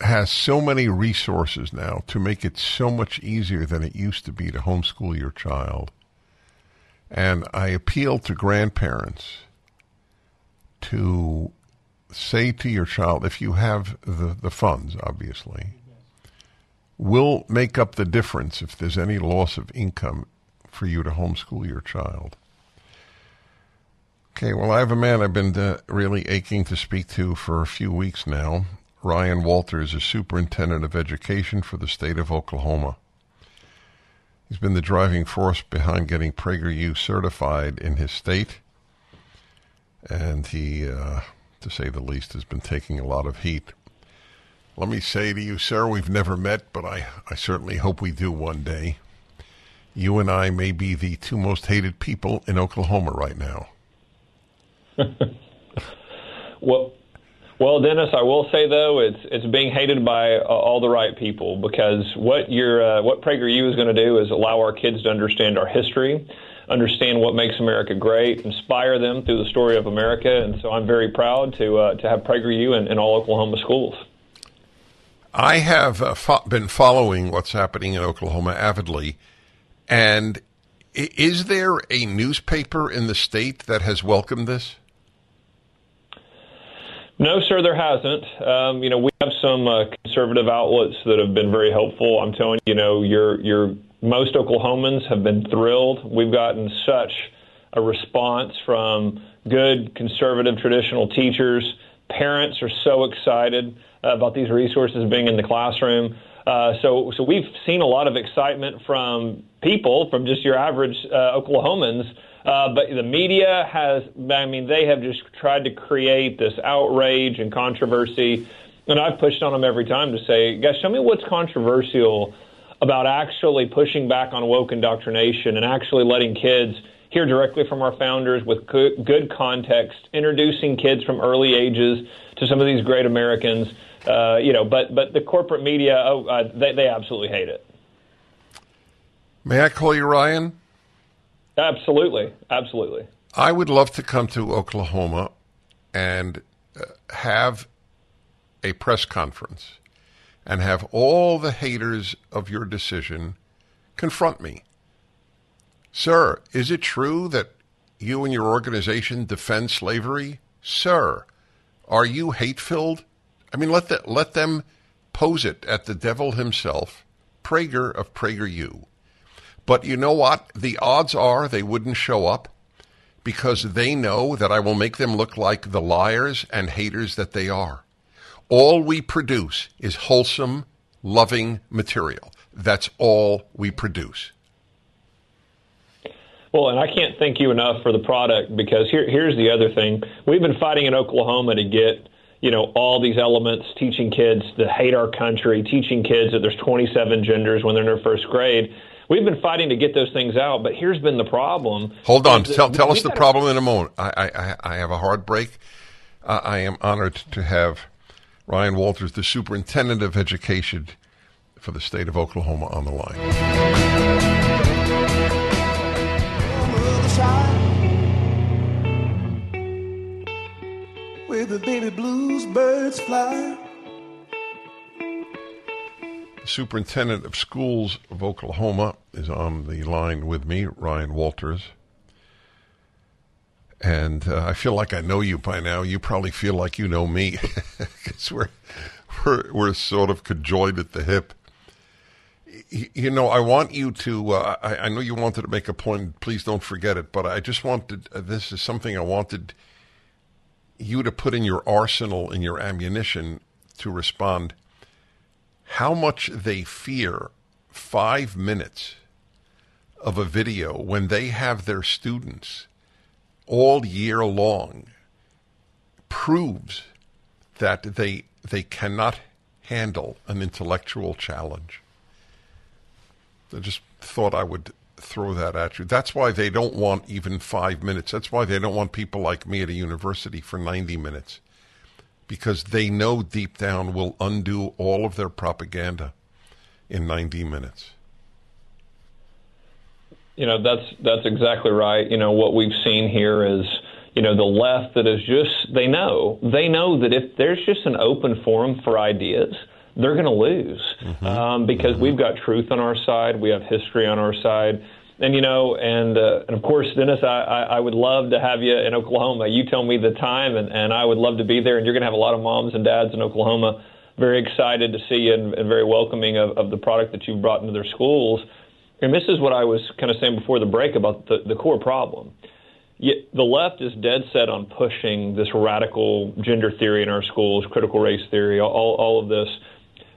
has so many resources now to make it so much easier than it used to be to homeschool your child. And I appeal to grandparents to say to your child, if you have the, the funds, obviously, we'll make up the difference if there's any loss of income for you to homeschool your child. Okay, well, I have a man I've been uh, really aching to speak to for a few weeks now. Ryan Walters is superintendent of education for the state of Oklahoma. He's been the driving force behind getting PragerU certified in his state. And he, uh, to say the least, has been taking a lot of heat. Let me say to you, sir, we've never met, but I, I certainly hope we do one day. You and I may be the two most hated people in Oklahoma right now. well, well, Dennis, I will say, though, it's it's being hated by uh, all the right people, because what your uh, what PragerU is going to do is allow our kids to understand our history, understand what makes America great, inspire them through the story of America. And so I'm very proud to uh, to have PragerU in, in all Oklahoma schools. I have uh, fo- been following what's happening in Oklahoma avidly, and is there a newspaper in the state that has welcomed this? No, sir, there hasn't. Um, you know, we have some uh, conservative outlets that have been very helpful. I'm telling you, you know, your, your, most Oklahomans have been thrilled. We've gotten such a response from good conservative traditional teachers. Parents are so excited uh, about these resources being in the classroom. Uh, so, so we've seen a lot of excitement from people, from just your average uh, Oklahomans, uh, but the media has, I mean, they have just tried to create this outrage and controversy, and I've pushed on them every time to say, guys, show me what's controversial about actually pushing back on woke indoctrination and actually letting kids hear directly from our founders with good, good context, introducing kids from early ages to some of these great Americans, uh, you know, but, but the corporate media, oh, uh, they, they absolutely hate it. May I call you Ryan? Absolutely. Absolutely. I would love to come to Oklahoma and have a press conference and have all the haters of your decision confront me. Sir, is it true that you and your organization defend slavery? Sir, are you hate-filled? I mean, let, the, let them pose it at the devil himself, Prager of PragerU. But you know what? The odds are they wouldn't show up because they know that I will make them look like the liars and haters that they are. All we produce is wholesome, loving material. That's all we produce. Well, and I can't thank you enough for the product, because here, here's the other thing. We've been fighting in Oklahoma to get, you know, all these elements, teaching kids to hate our country, teaching kids that there's twenty-seven genders when they're in their first grade. We've been fighting to get those things out, but here's been the problem. Hold on. Tell, tell us the problem in a moment. I, I, I have a hard break. Uh, I am honored to have Ryan Walters, the superintendent of education for the state of Oklahoma, on the line. Where the baby blues birds fly. Superintendent of Schools of Oklahoma is on the line with me, Ryan Walters. And uh, I feel like I know you by now. You probably feel like you know me, because we're, we're, we're sort of conjoined at the hip. Y- you know, I want you to, uh, I, I know you wanted to make a point, please don't forget it, but I just wanted, uh, this is something I wanted you to put in your arsenal, in your ammunition to respond. How much they fear five minutes of a video when they have their students all year long proves that they they cannot handle an intellectual challenge. I just thought I would throw that at you. That's why they don't want even five minutes. That's why they don't want people like me at a university for ninety minutes. Because they know deep down will undo all of their propaganda in ninety minutes. You know, that's that's exactly right. You know, what we've seen here is, you know, the left that is just, they know. They know that if there's just an open forum for ideas, they're going to lose. Mm-hmm. um, because mm-hmm. we've got truth on our side. We have history on our side. And, you know, and, uh, and of course, Dennis, I, I, I would love to have you in Oklahoma. You tell me the time, and, and I would love to be there. And you're going to have a lot of moms and dads in Oklahoma very excited to see you and, and very welcoming of, of the product that you've brought into their schools. And this is what I was kind of saying before the break about the, the core problem. Yet the left is dead set on pushing this radical gender theory in our schools, critical race theory, all, all of this.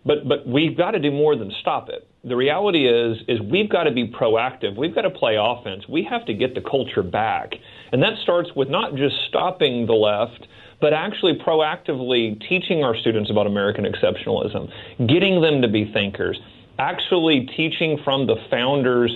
But but we've got to do more than stop it. The reality is is we've got to be proactive. We've got to play offense. We have to get the culture back. And that starts with not just stopping the left, but actually proactively teaching our students about American exceptionalism, getting them to be thinkers, actually teaching from the founders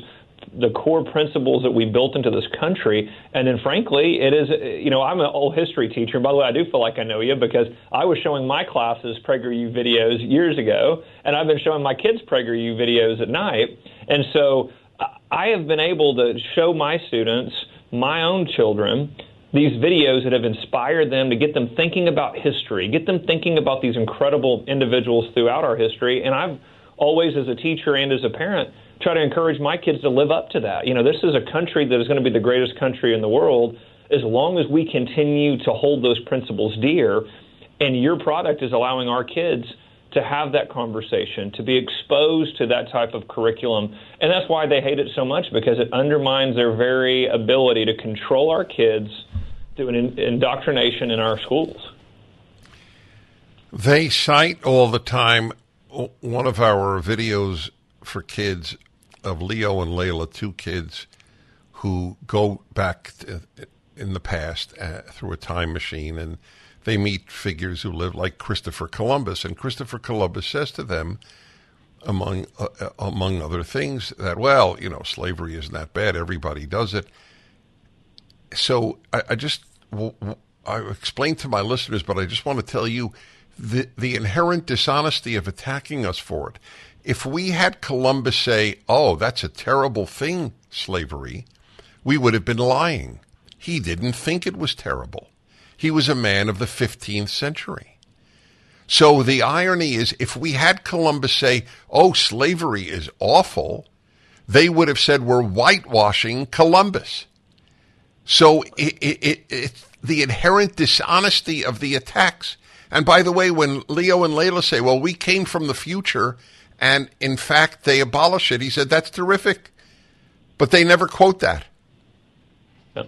the core principles that we built into this country. And then, frankly, it is, you know, I'm an old history teacher. And by the way, I do feel like I know you, because I was showing my classes PragerU videos years ago, and I've been showing my kids PragerU videos at night. And so I have been able to show my students, my own children, these videos that have inspired them to get them thinking about history, get them thinking about these incredible individuals throughout our history. And I've always, as a teacher and as a parent, try to encourage my kids to live up to that. You know, this is a country that is going to be the greatest country in the world as long as we continue to hold those principles dear. And your product is allowing our kids to have that conversation, to be exposed to that type of curriculum. And that's why they hate it so much, because it undermines their very ability to control our kids through an indoctrination in our schools. They cite all the time one of our videos for kids of Leo and Layla, two kids who go back to, in the past uh, through a time machine, and they meet figures who live like Christopher Columbus. And Christopher Columbus says to them, among uh, among other things, that, well, you know, slavery isn't that bad. Everybody does it. So I, I just w- w- I explained to my listeners, but I just want to tell you the the inherent dishonesty of attacking us for it. If we had Columbus say, oh, that's a terrible thing, slavery, we would have been lying. He didn't think it was terrible. He was a man of the fifteenth century. So the irony is, if we had Columbus say, oh, slavery is awful, they would have said we're whitewashing Columbus. So it, it, it, it's the inherent dishonesty of the attacks. And by the way, when Leo and Layla say, well, we came from the future, and in fact, they abolish it, he said, that's terrific. But they never quote that. Yeah.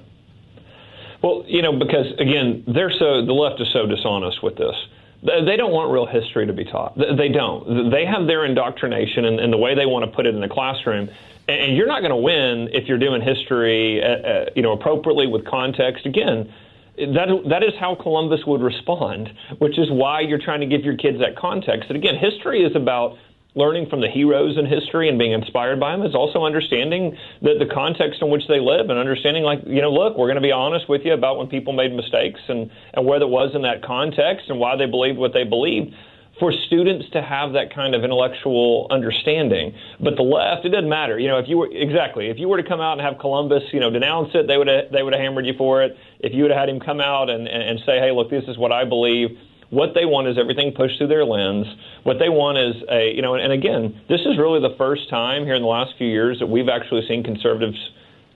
Well, you know, because, again, they're so the left is so dishonest with this. They don't want real history to be taught. They don't. They have their indoctrination and, and the way they want to put it in the classroom. And you're not going to win if you're doing history, uh, you know, appropriately with context. Again, that that is how Columbus would respond, which is why you're trying to give your kids that context. And again, history is about learning from the heroes in history and being inspired by them. Is also understanding the, the context in which they live and understanding, like, you know, look, we're going to be honest with you about when people made mistakes and, and where that was in that context and why they believed what they believed, for students to have that kind of intellectual understanding. But the left, it doesn't matter. You know, if you were, exactly, if you were to come out and have Columbus, you know, denounce it, they would have, they would have hammered you for it. If you would have had him come out and, and, and say, hey, look, this is what I believe, what they want is everything pushed through their lens. What they want is a, you know, and again, this is really the first time here in the last few years that we've actually seen conservatives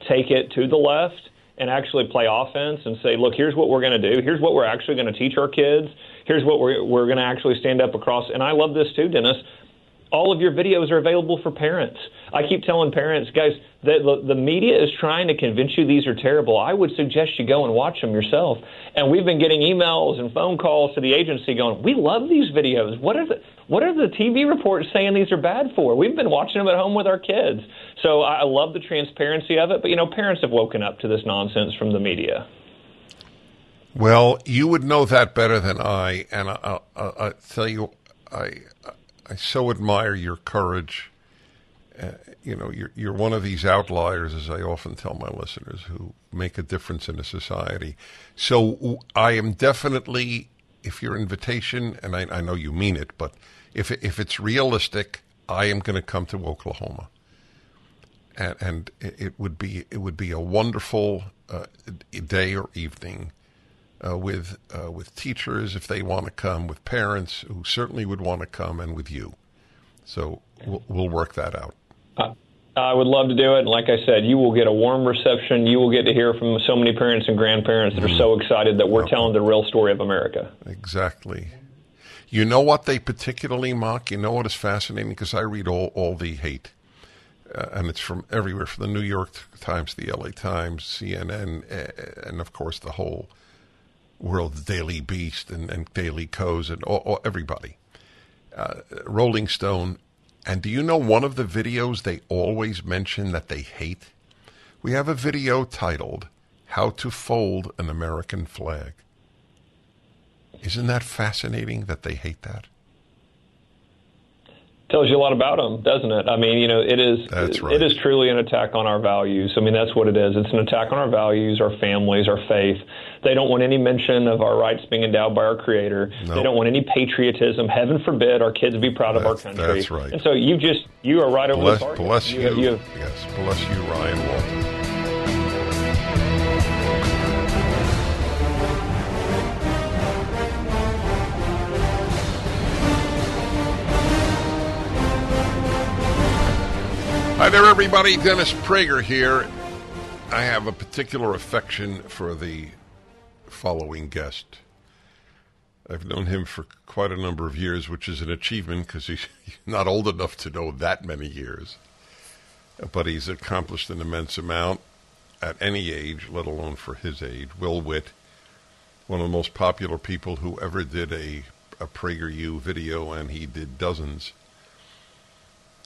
take it to the left and actually play offense and say, look, here's what we're going to do. Here's what we're actually going to teach our kids. Here's what we're, we're going to actually stand up across. And I love this too, Dennis. All of your videos are available for parents. I keep telling parents, guys, the, the media is trying to convince you these are terrible. I would suggest you go and watch them yourself. And we've been getting emails and phone calls to the agency going, we love these videos. What are the, what are the T V reports saying these are bad for? We've been watching them at home with our kids. So I love the transparency of it. But, you know, parents have woken up to this nonsense from the media. Well, you would know that better than I. And I'll, I'll, I'll tell you, I... I I so admire your courage. Uh, you know, you're, you're one of these outliers, as I often tell my listeners, who make a difference in a society. So I am definitely, if your invitation, and I, I know you mean it, but if if it's realistic, I am going to come to Oklahoma, and, and it would be it would be a wonderful uh, day or evening. Uh, with uh, with teachers, if they want to come, with parents who certainly would want to come, and with you. So we'll, we'll work that out. Uh, I would love to do it. And like I said, you will get a warm reception. You will get to hear from so many parents and grandparents that are so excited that we're no. telling the real story of America. Exactly. You know what they particularly mock? You know what is fascinating? Because I read all, all the hate. Uh, and it's from everywhere, from the New York Times, the L A Times, C N N, uh, and of course the whole World's Daily Beast and, and Daily Kos and all, all, everybody, uh, Rolling Stone. And do you know one of the videos they always mention that they hate? We have a video titled, How to Fold an American Flag. Isn't that fascinating that they hate that? Tells you a lot about them, doesn't it? I mean, you know, it is that's right. It is truly an attack on our values. I mean, that's what it is. It's an attack on our values, our families, our faith. They don't want any mention of our rights being endowed by our Creator. Nope. They don't want any patriotism. Heaven forbid our kids be proud that's, of our country. That's right. And so you just, you are right over bless, this argument. Bless you. you, you have, yes, bless you, Ryan Walters. Hi there, everybody. Dennis Prager here. I have a particular affection for the following guest. I've known him for quite a number of years, which is an achievement because he's not old enough to know that many years. But he's accomplished an immense amount at any age, let alone for his age. Will Witt, one of the most popular people who ever did a, a PragerU video, and he did dozens.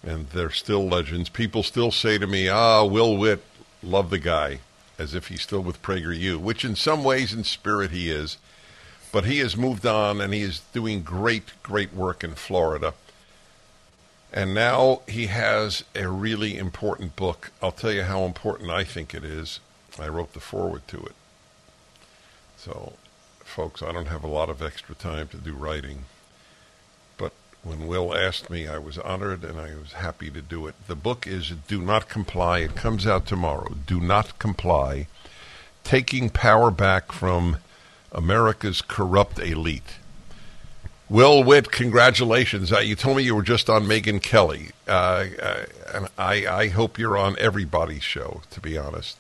And they're still legends. People still say to me, ah, Will Witt, love the guy, as if he's still with PragerU, which in some ways in spirit he is. But he has moved on, and he is doing great, great work in Florida. And now he has a really important book. I'll tell you how important I think it is. I wrote the foreword to it. So, folks, I don't have a lot of extra time to do writing. When Will asked me, I was honored and I was happy to do it. The book is Do Not Comply. It comes out tomorrow. Do Not Comply: Taking Power Back from America's Corrupt Elite. Will Witt, congratulations. Uh, you told me you were just on Megyn Kelly. Uh, uh, and I, I hope you're on everybody's show, to be honest.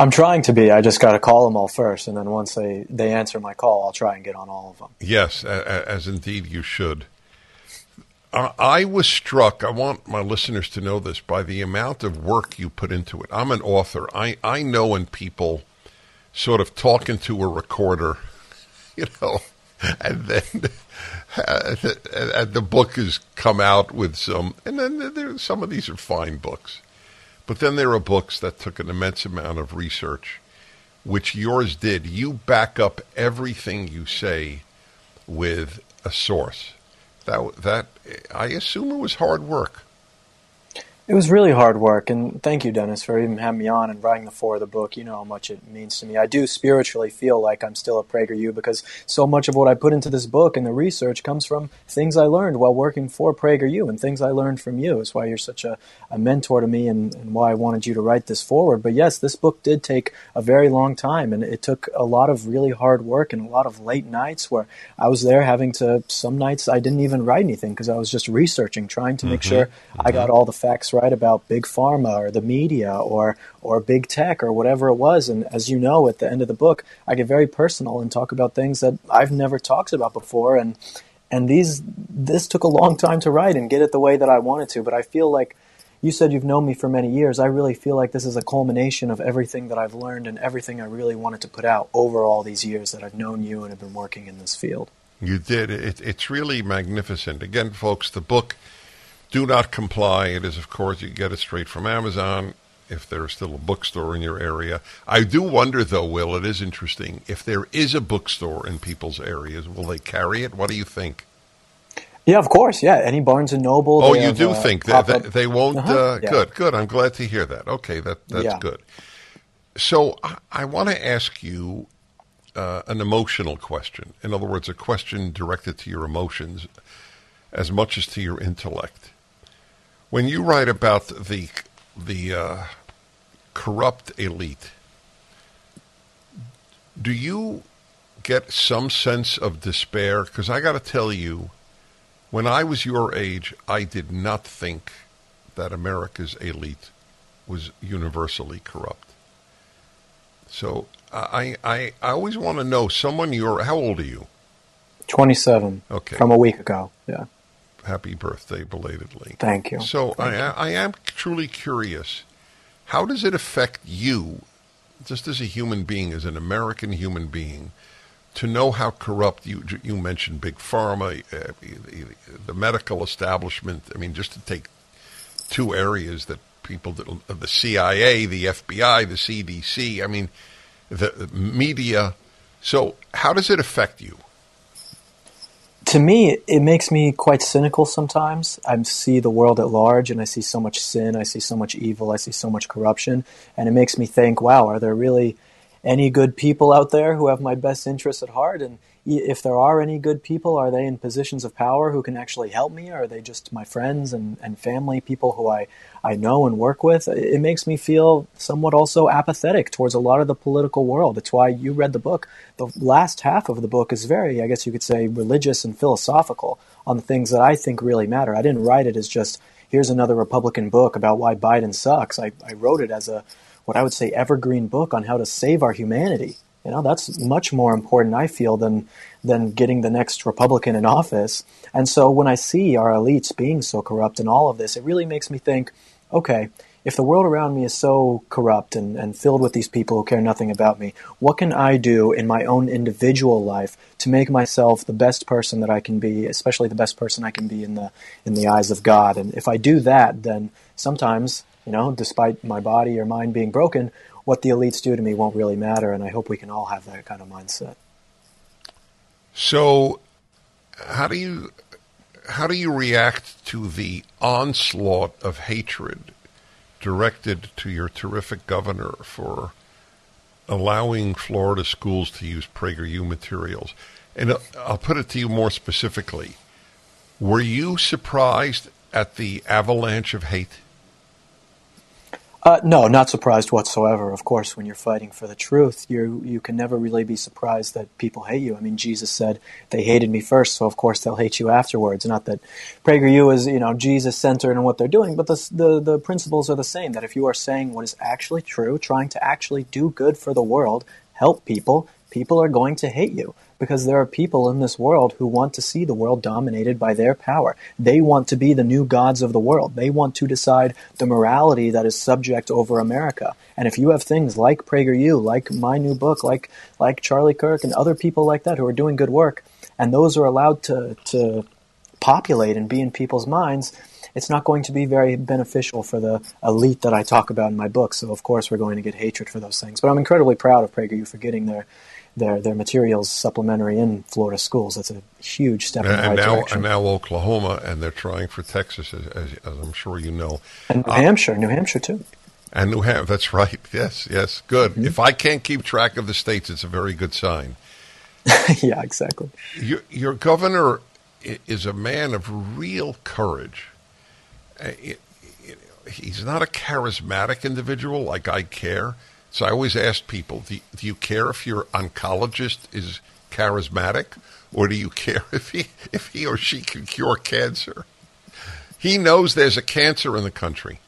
I'm trying to be. I just got to call them all first, and then once they, they answer my call, I'll try and get on all of them. Yes, as indeed you should. I was struck, I want my listeners to know this, by the amount of work you put into it. I'm an author. I, I know when people sort of talking to a recorder, you know, and then uh, the, and the book has come out with some, and then there, some of these are fine books. But then there are books that took an immense amount of research, which yours did. You back up everything you say with a source. That that I assume it was hard work. It was really hard work, and thank you, Dennis, for even having me on and writing the foreword of the book. You know how much it means to me. I do spiritually feel like I'm still at PragerU because so much of what I put into this book and the research comes from things I learned while working for PragerU and things I learned from you. It's why you're such a, a mentor to me and, and why I wanted you to write this foreword. But yes, this book did take a very long time, and it took a lot of really hard work and a lot of late nights where I was there having to, some nights I didn't even write anything because I was just researching, trying to make mm-hmm. sure mm-hmm. I got all the facts right. Right about big pharma or the media or or big tech or whatever it was. And as you know, at the end of the book, I get very personal and talk about things that I've never talked about before. And and these this took a long time to write and get it the way that I wanted to. But I feel like you said you've known me for many years. I really feel like this is a culmination of everything that I've learned and everything I really wanted to put out over all these years that I've known you and have been working in this field. You did. It, it's really magnificent. Again, folks, the book Do Not Comply. It is, of course, you get it straight from Amazon if there's still a bookstore in your area. I do wonder, though, Will, it is interesting, if there is a bookstore in people's areas, will they carry it? What do you think? Yeah, of course. Yeah, any Barnes and Noble. Oh, you have, do uh, think that they, they, they won't? Uh-huh. Uh, yeah. Good, good. I'm glad to hear that. Okay, that that's yeah. good. So I, I want to ask you uh, an emotional question. In other words, a question directed to your emotions as much as to your intellect. When you write about the the uh, corrupt elite, do you get some sense of despair? Because I got to tell you, when I was your age, I did not think that America's elite was universally corrupt. So I I, I always want to know, someone your how old are you? twenty-seven. Okay. From a week ago. Yeah. Happy birthday, belatedly. Thank you. So Thank I, you. I am truly curious, how does it affect you, just as a human being, as an American human being, to know how corrupt, you you mentioned big pharma, uh, the medical establishment, I mean, just to take two areas that people, the C I A, the F B I, the C D C, I mean, the media. So how does it affect you? To me, it makes me quite cynical sometimes. I see the world at large, and I see so much sin, I see so much evil, I see so much corruption, and it makes me think, wow, are there really any good people out there who have my best interests at heart? And if there are any good people, are they in positions of power who can actually help me, or are they just my friends and, and family, people who I, I know and work with? It makes me feel somewhat also apathetic towards a lot of the political world. It's why you read the book. The last half of the book is very, I guess you could say, religious and philosophical on the things that I think really matter. I didn't write it as just, here's another Republican book about why Biden sucks. I, I wrote it as a what I would say evergreen book on how to save our humanity. You know, that's much more important, I feel, than than getting the next Republican in office. And so when I see our elites being so corrupt in all of this, it really makes me think, okay, if the world around me is so corrupt and, and filled with these people who care nothing about me, what can I do in my own individual life to make myself the best person that I can be, especially the best person I can be in the in the eyes of God? And if I do that, then sometimes, you know, despite my body or mind being broken, what the elites do to me won't really matter, and I hope we can all have that kind of mindset. So, how do you how do you react to the onslaught of hatred directed to your terrific governor for allowing Florida schools to use PragerU materials? And I'll put it to you more specifically. Were you surprised at the avalanche of hate? Uh, no, not surprised whatsoever. Of course, when you're fighting for the truth, you you can never really be surprised that people hate you. I mean, Jesus said they hated me first, so of course they'll hate you afterwards. Not that PragerU is, you know, Jesus-centered in what they're doing, but the, the the principles are the same, that if you are saying what is actually true, trying to actually do good for the world, help people, people are going to hate you, because there are people in this world who want to see the world dominated by their power. They want to be the new gods of the world. They want to decide the morality that is subject over America. And if you have things like PragerU, like my new book, like like Charlie Kirk and other people like that who are doing good work, and those are allowed to to populate and be in people's minds, it's not going to be very beneficial for the elite that I talk about in my book. So of course we're going to get hatred for those things. But I'm incredibly proud of PragerU for getting their Their their materials supplementary in Florida schools. That's a huge step in the right direction. And now Oklahoma, and they're trying for Texas, as, as, as I'm sure you know. And New uh, Hampshire, New Hampshire too. And New Hampshire, that's right. Yes, yes, good. Mm-hmm. If I can't keep track of the states, it's a very good sign. Yeah, exactly. Your, your governor is a man of real courage. It, it, he's not a charismatic individual like I care. So I always ask people, do, do you care if your oncologist is charismatic, or do you care if he if he or she can cure cancer? He knows there's a cancer in the country.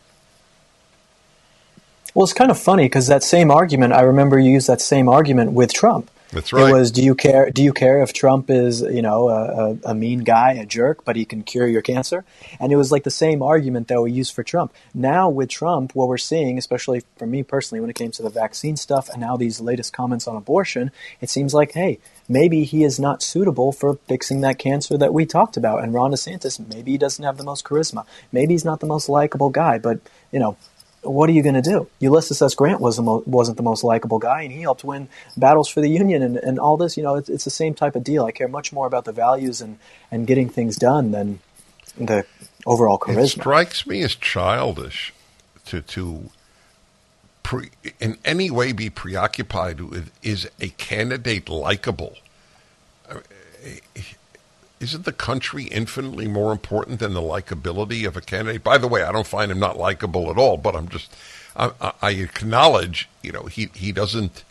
Well, it's kind of funny because that same argument, I remember you used that same argument with Trump. That's right. It was, do you care? Do you care if Trump is, you know, a, a mean guy, a jerk, but he can cure your cancer? And it was like the same argument that we used for Trump. Now with Trump, what we're seeing, especially for me personally, when it came to the vaccine stuff, and now these latest comments on abortion, it seems like, hey, maybe he is not suitable for fixing that cancer that we talked about. And Ron DeSantis, maybe he doesn't have the most charisma. Maybe he's not the most likable guy, but, you know, what are you going to do? Ulysses S. Grant was the mo- wasn't the most likable guy, and he helped win battles for the Union and, and all this. You know, it's, it's the same type of deal. I care much more about the values and, and getting things done than the overall charisma. It strikes me as childish to to pre- in any way be preoccupied with, is a candidate likable? Isn't the country infinitely more important than the likability of a candidate? By the way, I don't find him not likable at all, but I'm just, I, I acknowledge, you know, he, he doesn't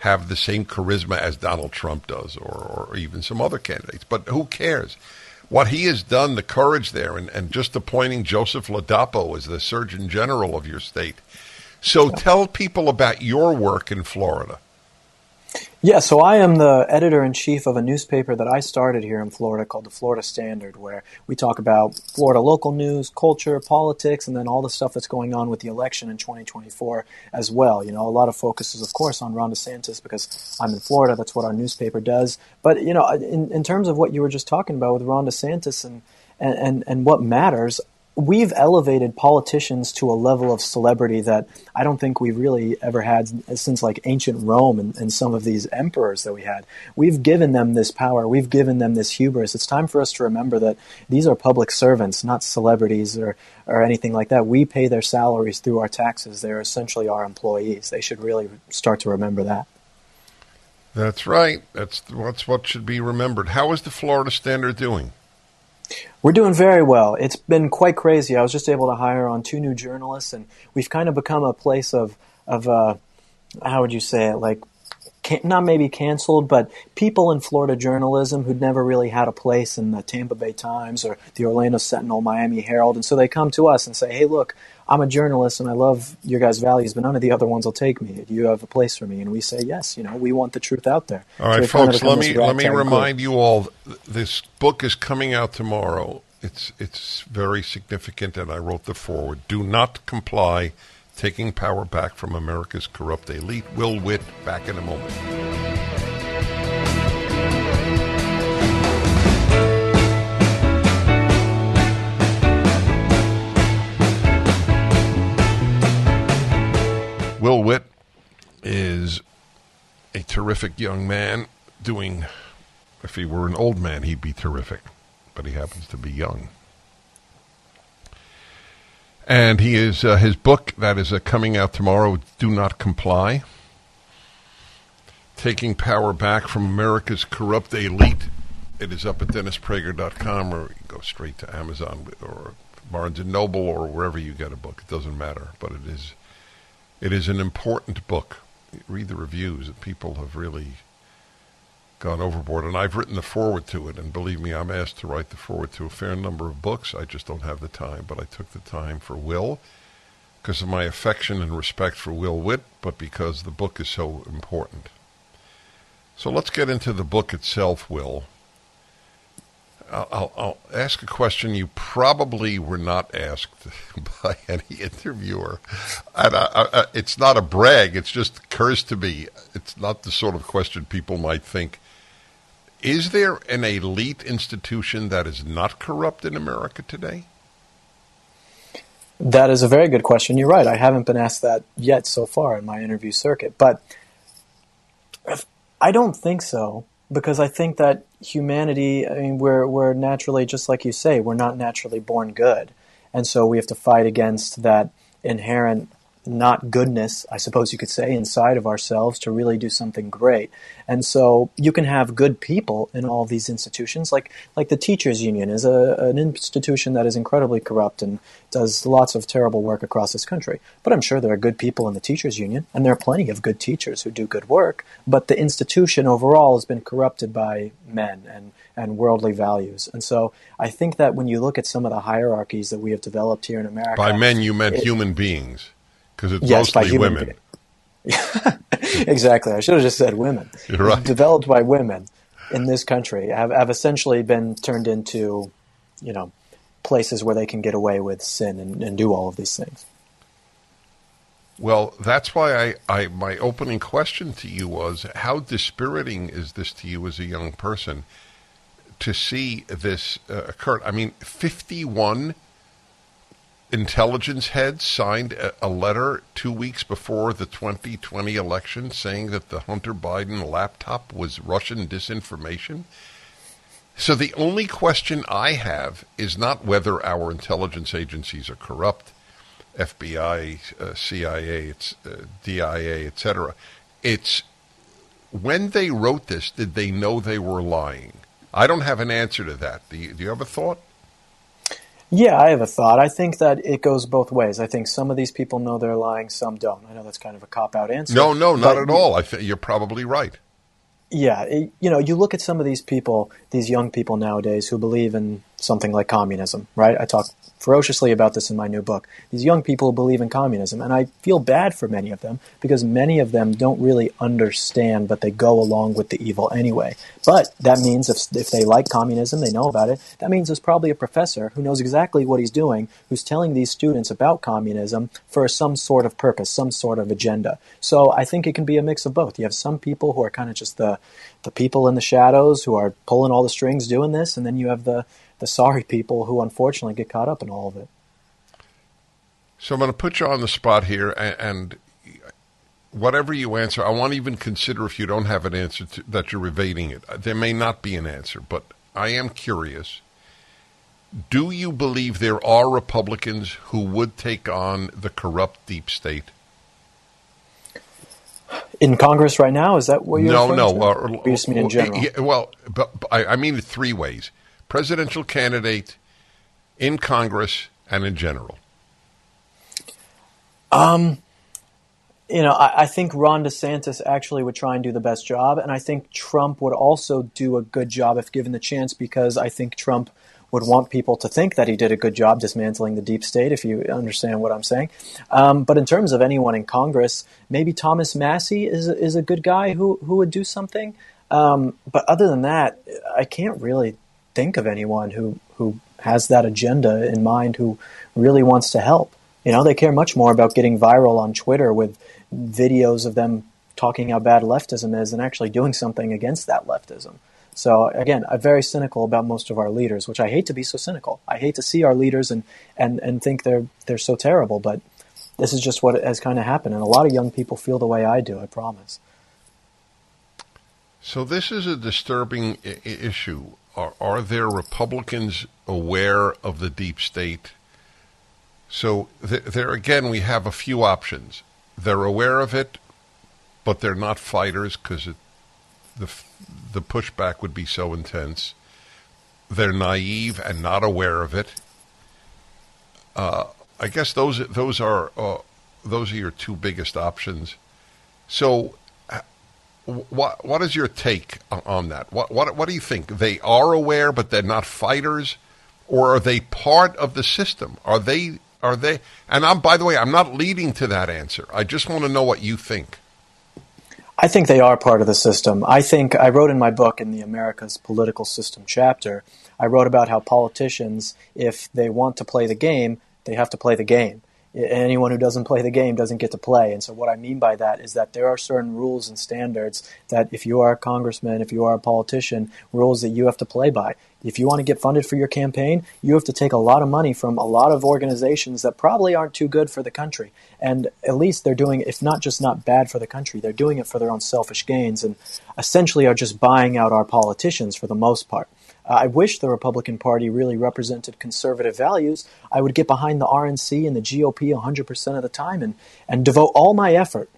have the same charisma as Donald Trump does, or, or even some other candidates, but who cares? What he has done, the courage there, and, and just appointing Joseph Ladapo as the Surgeon General of your state. So tell people about your work in Florida. Yeah, so I am the editor-in-chief of a newspaper that I started here in Florida called The Florida Standard, where we talk about Florida local news, culture, politics, and then all the stuff that's going on with the election in twenty twenty-four as well. You know, a lot of focus is, of course, on Ron DeSantis because I'm in Florida. That's what our newspaper does. But, you know, in, in terms of what you were just talking about with Ron DeSantis and, and, and, and what matters, we've elevated politicians to a level of celebrity that I don't think we've really ever had since like ancient Rome and, and some of these emperors that we had. We've given them this power. We've given them this hubris. It's time for us to remember that these are public servants, not celebrities or, or anything like that. We pay their salaries through our taxes. They're essentially our employees. They should really start to remember that. That's right. That's, that's what should be remembered. How is the Florida Standard doing? We're doing very well. It's been quite crazy. I was just able to hire on two new journalists, and we've kind of become a place of, of uh, how would you say it, like can, not maybe canceled, but people in Florida journalism who'd never really had a place in the Tampa Bay Times or the Orlando Sentinel, Miami Herald, and so they come to us and say, hey, look, I'm a journalist and I love your guys' values, but none of the other ones will take me. Do you have a place for me? And we say, yes, you know, we want the truth out there. All right, so folks, let me let me remind you all, this book is coming out tomorrow. It's, it's very significant, and I wrote the foreword. Do Not Comply, Taking Power Back from America's Corrupt Elite. Will Witt, back in a moment. Will Witt is a terrific young man doing, if he were an old man, he'd be terrific, but he happens to be young. And he is uh, his book that is uh, coming out tomorrow, Do Not Comply, Taking Power Back from America's Corrupt Elite, It is up at dennis prager dot com, or you can go straight to Amazon or Barnes and Noble or wherever you get a book. It doesn't matter, but it is it is an important book. Read the reviews. People have really gone overboard, and I've written the foreword to it, and believe me, I'm asked to write the foreword to a fair number of books. I just don't have the time, but I took the time for Will because of my affection and respect for Will Witt, but because the book is so important. So let's get into the book itself, Will. I'll, I'll, I'll ask a question you probably were not asked by any interviewer. And I, I, it's not a brag. It just occurs to me. It's not the sort of question people might think. Is there an elite institution that is not corrupt in America today? That is a very good question. You're right. I haven't been asked that yet so far in my interview circuit. But I don't think so. Because I think that humanity, I mean, we're we're naturally, just like you say, we're not naturally born good. And so we have to fight against that inherent not goodness, I suppose you could say, inside of ourselves to really do something great. And so you can have good people in all these institutions. Like like the teachers union is a, an institution that is incredibly corrupt and does lots of terrible work across this country. But I'm sure there are good people in the teachers union, and there are plenty of good teachers who do good work. But the institution overall has been corrupted by men and, and worldly values. And so I think that when you look at some of the hierarchies that we have developed here in America. By men, you meant it, human beings. Because it's yes, mostly women. Exactly. I should have just said women. You're right. Developed by women in this country have, have essentially been turned into, you know, places where they can get away with sin and, and do all of these things. Well, that's why I, I my opening question to you was, how dispiriting is this to you as a young person to see this uh, occur? I mean, fifty-one intelligence heads signed a letter two weeks before the twenty twenty election saying that the Hunter Biden laptop was Russian disinformation. So the only question I have is not whether our intelligence agencies are corrupt, F B I, uh, C I A, it's, uh, D I A, et cetera. It's when they wrote this, did they know they were lying? I don't have an answer to that. Do you, do you have a thought? Yeah, I have a thought. I think that it goes both ways. I think some of these people know they're lying, some don't. I know that's kind of a cop-out answer. No, no, not at all. I th- you're probably right. Yeah, it, you know, you look at some of these people, these young people nowadays who believe in something like communism, right? I talk ferociously about this in my new book. These young people believe in communism, and I feel bad for many of them because many of them don't really understand, but they go along with the evil anyway. But that means if if they like communism, they know about it, that means there's probably a professor who knows exactly what he's doing, who's telling these students about communism for some sort of purpose, some sort of agenda. So I think it can be a mix of both. You have some people who are kind of just the, the people in the shadows who are pulling all the strings doing this, and then you have the the sorry people who unfortunately get caught up in all of it. So I'm going to put you on the spot here, and, and whatever you answer, I won't even consider if you don't have an answer to, that you're evading it. There may not be an answer, but I am curious. Do you believe there are Republicans who would take on the corrupt deep state? In Congress right now? Is that what you're no, no, to? Uh, or you just mean in general? Yeah, well, but, but I, I mean it three ways. Presidential candidate, in Congress, and in general? Um, you know, I, I think Ron DeSantis actually would try and do the best job, and I think Trump would also do a good job if given the chance, because I think Trump would want people to think that he did a good job dismantling the deep state, if you understand what I'm saying. Um, but in terms of anyone in Congress, maybe Thomas Massey is, is a good guy who, who would do something. Um, but other than that, I can't really think of anyone who, who has that agenda in mind who really wants to help. You know, they care much more about getting viral on Twitter with videos of them talking how bad leftism is than actually doing something against that leftism. So again, I'm very cynical about most of our leaders, which I hate to be so cynical. I hate to see our leaders and, and, and think they're they're so terrible, but this is just what has kind of happened. And a lot of young people feel the way I do, I promise. So this is a disturbing I- issue. Are, are there Republicans aware of the deep state? So th- there again, we have a few options. They're aware of it, but they're not fighters because the the pushback would be so intense. They're naive and not aware of it. Uh, I guess those those are uh, those are your two biggest options. So, what what is your take on that? What what what do you think? They are aware, but they're not fighters, or are they part of the system? Are they are they? And I'm by the way, I'm not leading to that answer. I just want to know what you think. I think they are part of the system. I think I wrote in my book, in the America's Political System chapter, I wrote about how politicians, if they want to play the game, they have to play the game. Anyone who doesn't play the game doesn't get to play. And so what I mean by that is that there are certain rules and standards that if you are a congressman, if you are a politician, rules that you have to play by. If you want to get funded for your campaign, you have to take a lot of money from a lot of organizations that probably aren't too good for the country. And at least they're doing, if not just not bad for the country, they're doing it for their own selfish gains and essentially are just buying out our politicians for the most part. Uh, I wish the Republican Party really represented conservative values. I would get behind the R N C and the G O P one hundred percent of the time and, and devote all my effort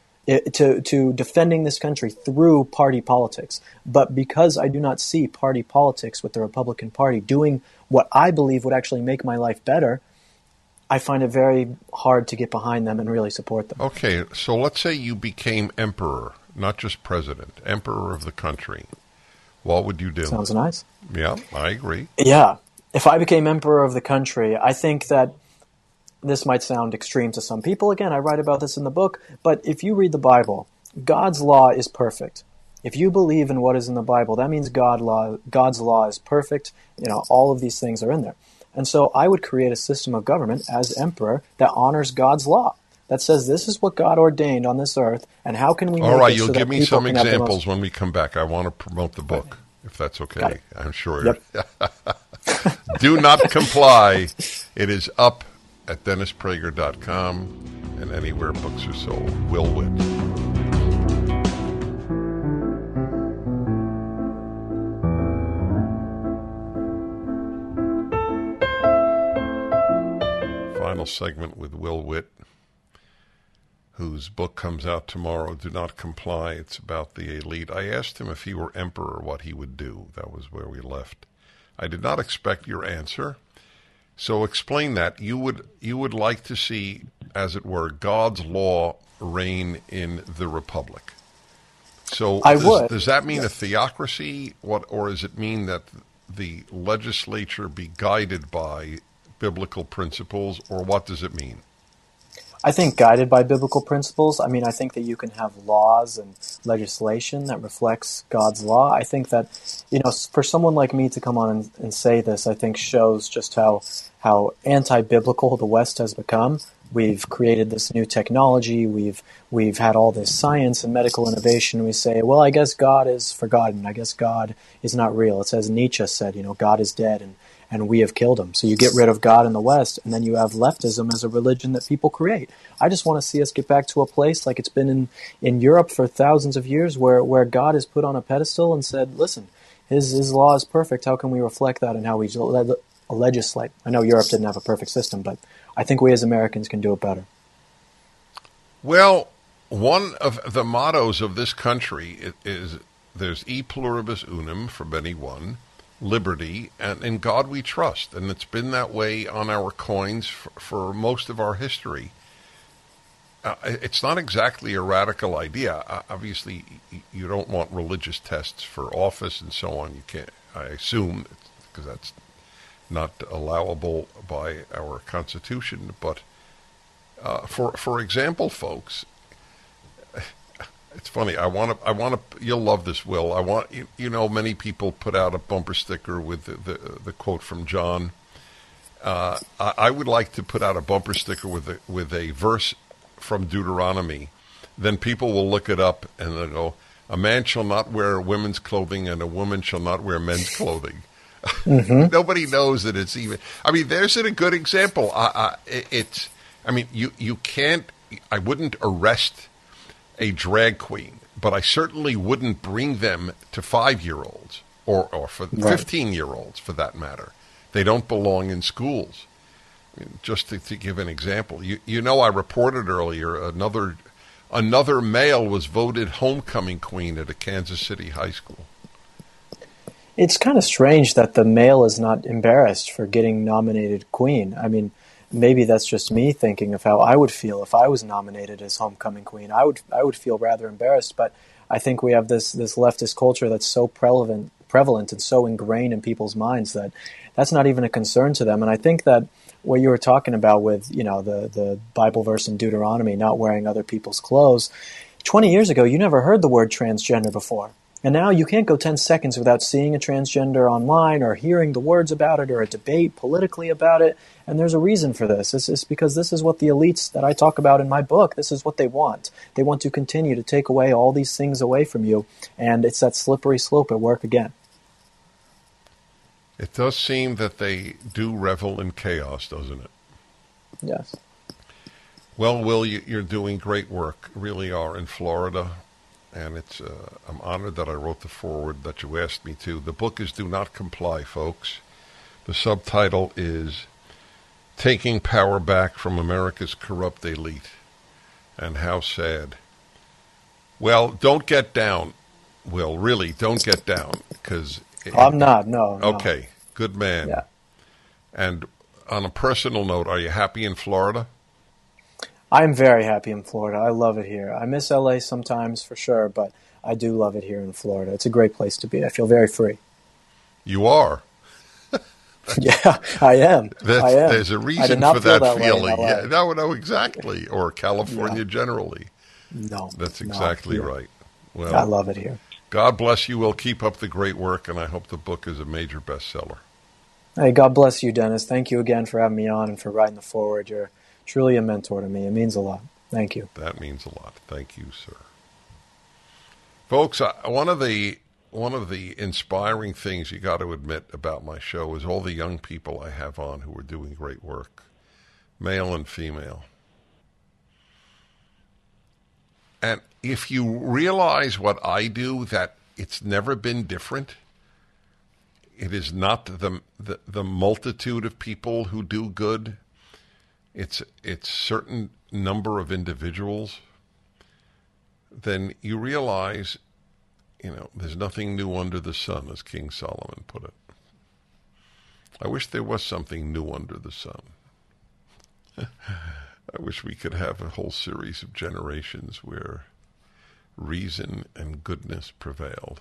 To, to defending this country through party politics. But because I do not see party politics with the Republican Party doing what I believe would actually make my life better, I find it very hard to get behind them and really support them. Okay, so let's say you became emperor, not just president, emperor of the country. What would you do? Sounds nice. Yeah, I agree. Yeah, if I became emperor of the country, I think that this might sound extreme to some people. Again, I write about this in the book, but if you read the Bible, God's law is perfect. If you believe in what is in the Bible, that means God law, God's law is perfect. You know, all of these things are in there. And so I would create a system of government as emperor that honors God's law, that says this is what God ordained on this earth, and how can we make it so that people can have the most... All right, you'll give me some examples when we come back. I want to promote the book, if that's okay. I'm sure. Yep. Do Not Comply. It is up at dennis prager dot com and anywhere books are sold. Will Witt. Final segment with Will Witt, whose book comes out tomorrow, Do Not Comply. It's about the elite. I asked him if he were emperor, what he would do. That was where we left. I did not expect your answer. So explain that. You would you would like to see, as it were, God's law reign in the republic. So I does, would. Does that mean yes. a theocracy? What, or does it mean that the legislature be guided by biblical principles, or what does it mean? I think guided by biblical principles. I mean, I think that you can have laws and legislation that reflects God's law. I think that, you know, for someone like me to come on and, and say this, I think shows just how how anti-biblical the West has become. We've created this new technology. We've we've had all this science and medical innovation. We say, well, I guess God is forgotten. I guess God is not real. It's as Nietzsche said, you know, God is dead and, and we have killed him. So you get rid of God in the West, and then you have leftism as a religion that people create. I just want to see us get back to a place like it's been in, in Europe for thousands of years where, where God is put on a pedestal and said, listen, his, his law is perfect. How can we reflect that in how we le- legislate? I know Europe didn't have a perfect system, but I think we as Americans can do it better. Well, one of the mottos of this country is there's e pluribus unum, from anyone, liberty, and in God we trust. And it's been that way on our coins for, for most of our history. Uh, it's not exactly a radical idea. Uh, obviously, you don't want religious tests for office and so on. You can't, I assume, because that's not allowable by our Constitution. But uh, for for example, folks, it's funny. I want to. I want to. You'll love this, Will. I want you, you know. Many people put out a bumper sticker with the the, the quote from John. Uh, I, I would like to put out a bumper sticker with a, with a verse from Deuteronomy. Then people will look it up and they'll go, "A man shall not wear women's clothing, and a woman shall not wear men's clothing." Mm-hmm. Nobody knows that it's even. I mean, there's a good example. I, I, it's. I mean, you you can't. I wouldn't arrest a drag queen, but I certainly wouldn't bring them to five-year-olds or, or for fifteen-year-olds, for that matter. They don't belong in schools. I mean, just to, to give an example, you you know I reported earlier another another male was voted homecoming queen at a Kansas City high school. It's kind of strange that the male is not embarrassed for getting nominated queen. I mean, maybe that's just me thinking of how I would feel if I was nominated as homecoming queen. I would I would feel rather embarrassed, but I think we have this this leftist culture that's so prevalent prevalent and so ingrained in people's minds that that's not even a concern to them. And I think that what you were talking about with, you know, the, the Bible verse in Deuteronomy, not wearing other people's clothes, twenty years ago, you never heard the word transgender before. And now you can't go ten seconds without seeing a transgender online or hearing the words about it or a debate politically about it. And there's a reason for this. It's, it's because this is what the elites that I talk about in my book, this is what they want. They want to continue to take away all these things away from you. And it's that slippery slope at work again. It does seem that they do revel in chaos, doesn't it? Yes. Well, Will, you're doing great work, really are, in Florida. And it's uh, I'm honored that I wrote the foreword that you asked me to. The book is Do Not Comply, folks. The subtitle is Taking Power Back from America's Corrupt Elite. And how sad. Well, don't get down, Will. Really, don't get down. Cause it, I'm not, no. Okay, no. Good man. Yeah. And on a personal note, are you happy in Florida? I'm very happy in Florida. I love it here. I miss L A sometimes for sure, but I do love it here in Florida. It's a great place to be. I feel very free. You are. Yeah, I am. I am. There's a reason for that, that feeling. Yeah, no, no, exactly. Or California yeah. generally. No. That's exactly right. Well, I love it here. God bless you. We'll keep up the great work, and I hope the book is a major bestseller. Hey, God bless you, Dennis. Thank you again for having me on and for writing the foreword. You're truly a mentor to me. It means a lot. Thank you. That means a lot. Thank you, sir. Folks, I, one of the one of the inspiring things you got to admit about my show is all the young people I have on who are doing great work, male and female. And if you realize what I do, that it's never been different. It is not the the, the multitude of people who do good. It's it's certain number of individuals, then you realize, you know, there's nothing new under the sun, as King Solomon put it. I wish there was something new under the sun. I wish we could have a whole series of generations where reason and goodness prevailed.